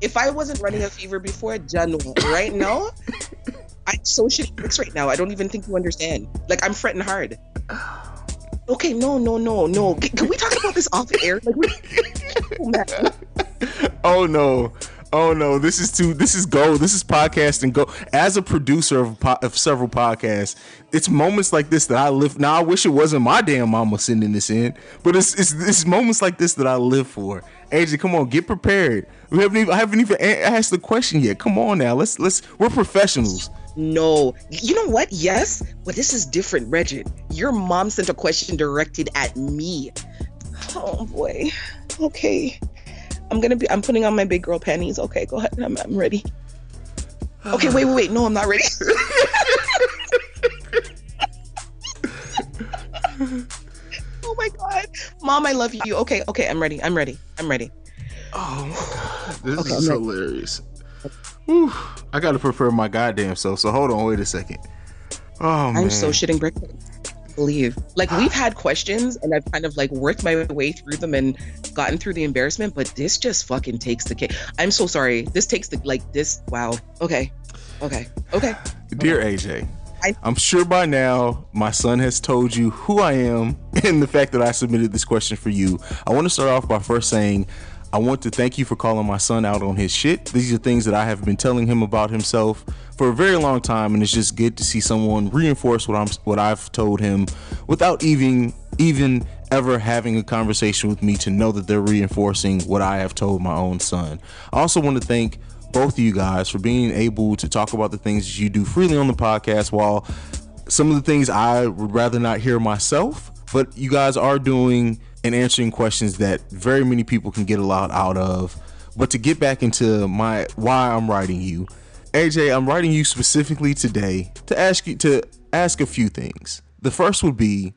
If I wasn't running a fever before, right now, I'm so shitty right now. I don't even think you understand. Like I'm fretting hard. Okay, no. Can we talk about this off air? Like, Oh no. This is gold. This is podcasting gold. As a producer of several podcasts, it's moments like this that I live. Now I wish it wasn't my damn mama sending this in, but it's moments like this that I live for. Angie, come on, get prepared. I haven't even asked the question yet. Come on now, let's. We're professionals. No, you know what? Yes, but this is different, Reggie. Your mom sent a question directed at me. Oh boy. Okay, I'm putting on my big girl panties. Okay, go ahead. I'm ready. Okay, wait. No, I'm not ready. Oh my God, Mom, I love you. Okay, I'm ready. Oh, this is hilarious. Whew, I gotta prepare my goddamn self. So hold on, wait a second. Oh man, I'm so shitting brick. Believe, like we've had questions, and I've kind of like worked my way through them and gotten through the embarrassment. But this just fucking takes the cake. I'm so sorry. This takes the like this. Wow. Okay. Dear AJ, I'm sure by now my son has told you who I am and the fact that I submitted this question for you. I want to start off by first saying, I want to thank you for calling my son out on his shit. These are things that I have been telling him about himself for a very long time, and it's just good to see someone reinforce what I've told him without even ever having a conversation with me to know that they're reinforcing what I have told my own son. I also want to thank both of you guys for being able to talk about the things that you do freely on the podcast, while some of the things I would rather not hear myself, but you guys are doing and answering questions that very many people can get a lot out of. But to get back into my why I'm writing you, AJ, I'm writing you specifically today to ask a few things. The first would be,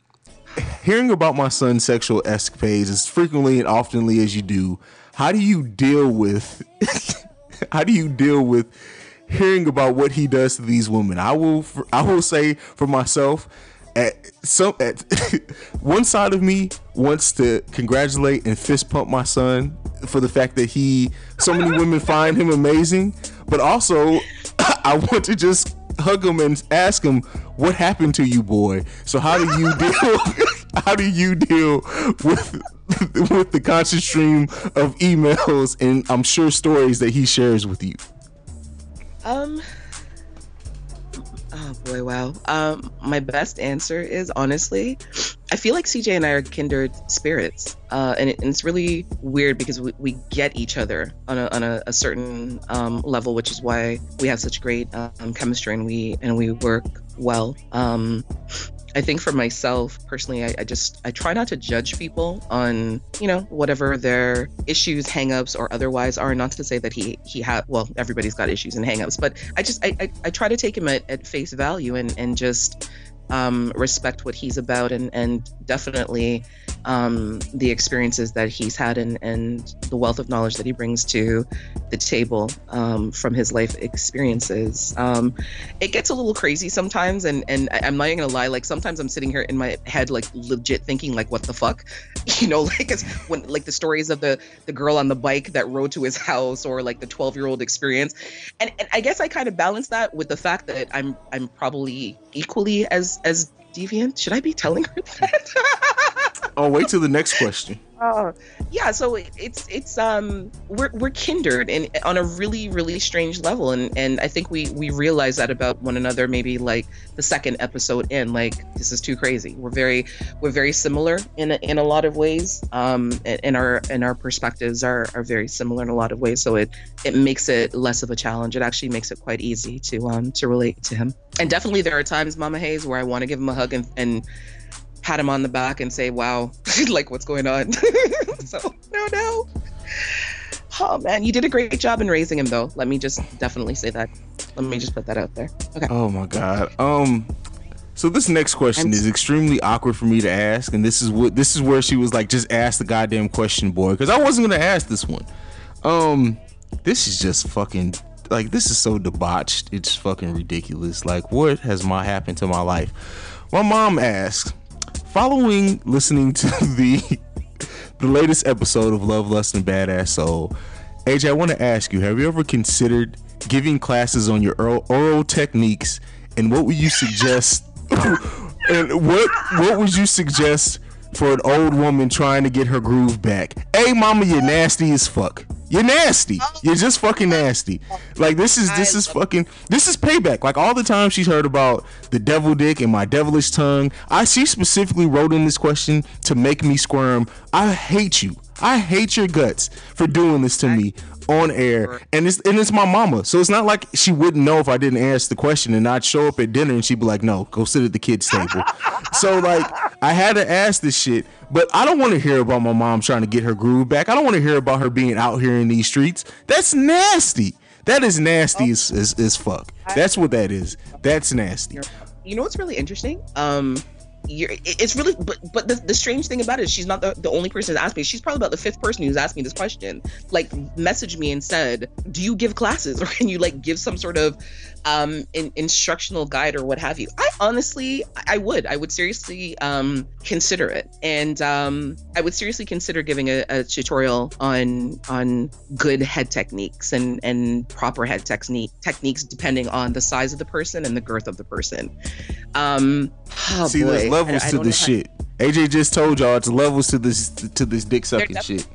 hearing about my son's sexual escapades as frequently and oftenly as you do, how do you deal with hearing about what he does to these women? I will say for myself, At one side of me wants to congratulate and fist pump my son for the fact that so many women find him amazing, but also I want to just hug him and ask him, what happened to you, boy? So how do you deal with the constant stream of emails and I'm sure stories that he shares with you? Oh boy, wow. My best answer is, honestly, I feel like CJ and I are kindred spirits, and it's really weird because we get each other on a certain level, which is why we have such great chemistry and we work well. I think for myself personally, I try not to judge people on, whatever their issues, hangups or otherwise are. Not to say that he everybody's got issues and hangups, but I try to take him at face value and just respect what he's about and definitely the experiences that he's had and the wealth of knowledge that he brings to the table from his life experiences. It gets a little crazy sometimes, and I'm not even gonna lie, like sometimes I'm sitting here in my head like legit thinking like, what the fuck? It's when like the stories of the girl on the bike that rode to his house or like the 12-year-old experience. And I guess I kind of balance that with the fact that I'm probably equally as deviant. Should I be telling her that? Oh, wait till the next question. Yeah, so it's we're kindred and on a really, really strange level, and I think we realize that about one another maybe like the second episode in, like, this is too crazy. We're very similar in a lot of ways, and our perspectives are very similar in a lot of ways, so it makes it less of a challenge. It actually makes it quite easy to relate to him. And definitely there are times, Mama Hayes, where I want to give him a hug and pat him on the back and say, wow, like, what's going on? So, no. Oh, man, you did a great job in raising him, though. Let me just definitely say that. Let me just put that out there. Okay. Oh, my God. So this next question is extremely awkward for me to ask. And this is where she was like, just ask the goddamn question, boy, because I wasn't going to ask this one. This is just fucking, like, this is so debauched. It's fucking ridiculous. Like, what has happened to my life? My mom asked, following listening to the latest episode of Love, Lust, and Badass Soul, AJ, I want to ask you, have you ever considered giving classes on your oral techniques, and what would you suggest and what would you suggest for an old woman trying to get her groove back? Hey, mama, you're nasty as fuck. You're nasty. You're just fucking nasty. Like, this is fucking, this is payback. Like, all the time she's heard about the devil dick and my devilish tongue. She specifically wrote in this question to make me squirm. I hate you. I hate your guts for doing this to me on air. And it's my mama. So it's not like she wouldn't know if I didn't ask the question, and I'd show up at dinner and she'd be like, no, go sit at the kids' table. So, like, I had to ask this shit, but I don't want to hear about my mom trying to get her groove back. I don't want to hear about her being out here in these streets. That's nasty. That is nasty as fuck. That's what that is. That's nasty. You know what's really interesting? It's really, but the strange thing about it is she's not the only person who's asked me. She's probably about the fifth person who's asked me this question. Like, messaged me and said, do you give classes, or can you like give some sort of instructional guide or what have you? I honestly, I would seriously consider it, and I would seriously consider giving a tutorial on good head techniques and proper head techniques, depending on the size of the person and the girth of the person. See, boy. There's levels to this shit. AJ just told y'all it's levels to this dick sucking shit.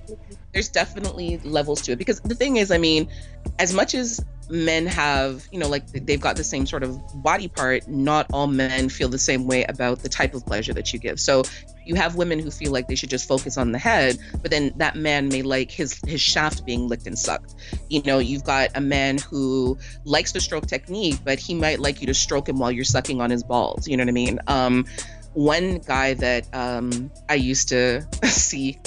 There's definitely levels to it, because the thing is, I mean, as much as men have, you know, like, they've got the same sort of body part, not all men feel the same way about the type of pleasure that you give. So you have women who feel like they should just focus on the head, but then that man may like his shaft being licked and sucked. You know, you've got a man who likes the stroke technique, but he might like you to stroke him while you're sucking on his balls. You know what I mean? One guy that I used to see,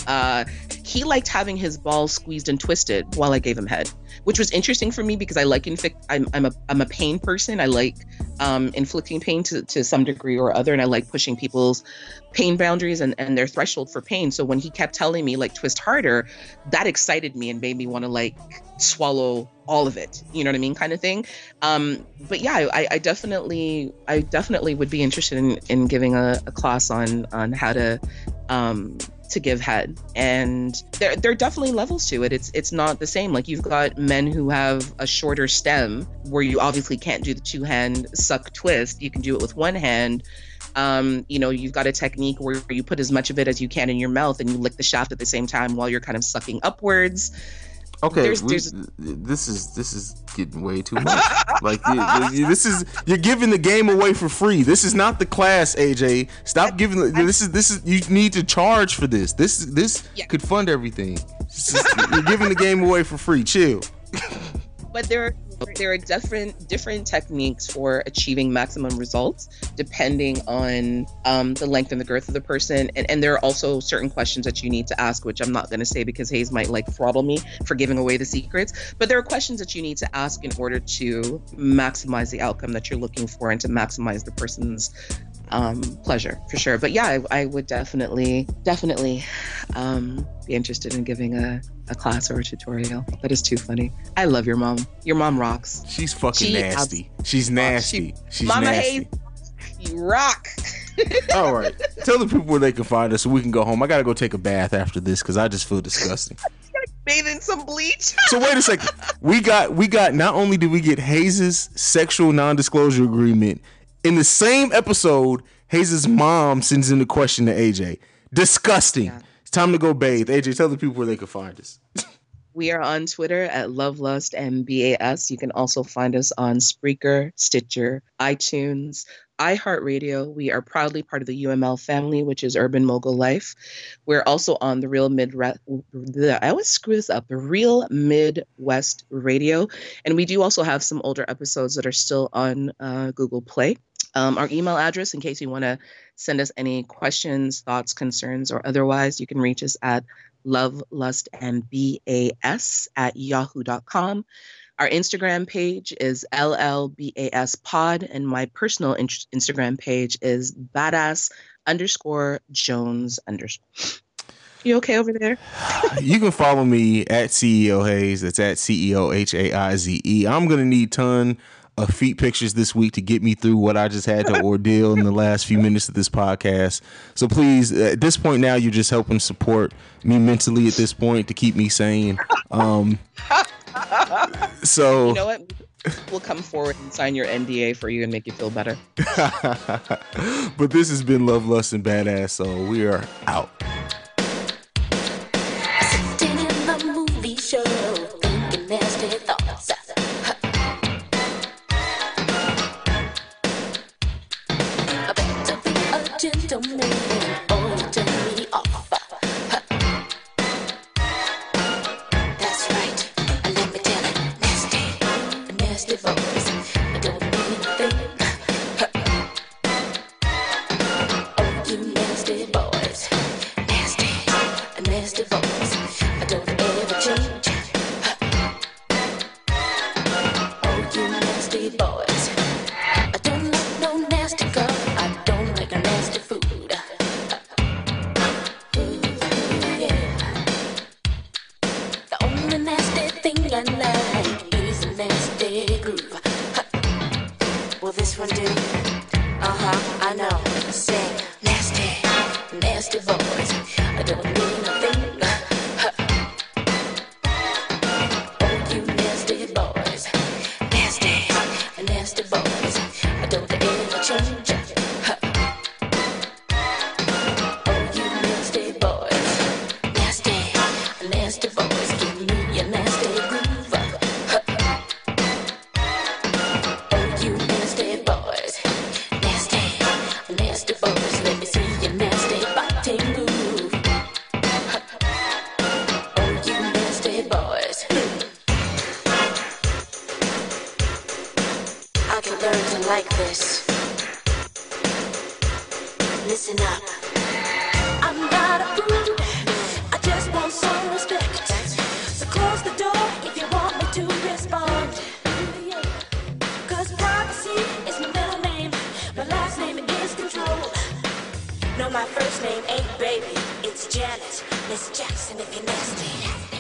he liked having his balls squeezed and twisted while I gave him head, which was interesting for me because I like I'm a pain person. I like inflicting pain to some degree or other, and I like pushing people's pain boundaries and their threshold for pain. So when he kept telling me like twist harder, that excited me and made me want to like swallow all of it, you know what I mean, kind of thing. But yeah, I definitely would be interested in giving a class on how to give head, and there are definitely levels to it. It's not the same. Like, you've got men who have a shorter stem where you obviously can't do the two hand suck twist. You can do it with one hand. You know, you've got a technique where you put as much of it as you can in your mouth and you lick the shaft at the same time while you're kind of sucking upwards. Okay, this is getting way too much. Like, you're giving the game away for free. This is not the class, AJ. Stop giving. This is you need to charge for this. This could fund everything. You're giving the game away for free. Chill. But there are different techniques for achieving maximum results depending on the length and the girth of the person, and there are also certain questions that you need to ask, which I'm not going to say because Hayes might like throttle me for giving away the secrets, but there are questions that you need to ask in order to maximize the outcome that you're looking for and to maximize the person's pleasure, for sure. But yeah, I would definitely be interested in giving a class or a tutorial. That is too funny. I love your mom. Your mom rocks. She's fucking nasty. She's nasty. She's Mama nasty. Hayes, you rock. All right. Tell the people where they can find us so we can go home. I got to go take a bath after this because I just feel disgusting. Bathe in some bleach. So wait a second. We got, not only did we get Hayes' sexual non-disclosure agreement, in the same episode, Hayes' mom sends in the question to AJ. Disgusting. Yeah. It's time to go bathe. AJ, tell the people where they can find us. We are on Twitter at Love, Lust, and Badass. You can also find us on Spreaker, Stitcher, iTunes, iHeartRadio. We are proudly part of the UML family, which is Urban Mogul Life. We're also on the Real Midwest. I always screw this up. The Real Midwest Radio, and we do also have some older episodes that are still on Google Play. Our email address, in case you want to send us any questions, thoughts, concerns, or otherwise, you can reach us at lovelustandbas@yahoo.com. Our Instagram page is LLBASpod, and my personal Instagram page is badass_Jones_. You okay over there? You can follow me at CEO Hayes. That's at CEOHAIZE. I'm going to need ton of feet pictures this week to get me through what I just had to ordeal in the last few minutes of this podcast. So please, at this point now, you're just helping support me mentally at this point to keep me sane. So you know what? We'll come forward and sign your NDA for you and make you feel better. But this has been Love, Lust, and Badass, so we are out. Sitting in the movie show, thinking nasty thoughts. I better be a gentleman or turn me off. That's right. Let me tell it, nasty, nasty voice. I don't mean a thing. Oh, you nasty boys, nasty, nasty voice. I don't ever change. Oh, you nasty boys. I don't like no nasty girl. I don't like no nasty food. The only nasty thing I like is a nasty groove. Will this one do? I know. Sing nasty, nasty voice. I don't mean a thing. Oh, you nasty boys, nasty, nasty boys. I don't ever change. Oh, you nasty boys, nasty, nasty boys. Give me your nasty groove. Oh, you nasty boys, nasty, nasty boys. Let me see your nasty body move. Oh, you nasty boys. I can learn to like this. Listen up. I'm not a fool. I just want some respect. So close the door if you want me to respond. Cause privacy is my middle name. My last name is control. No, my first name ain't baby. It's Janet. Miss Jackson if you're nasty.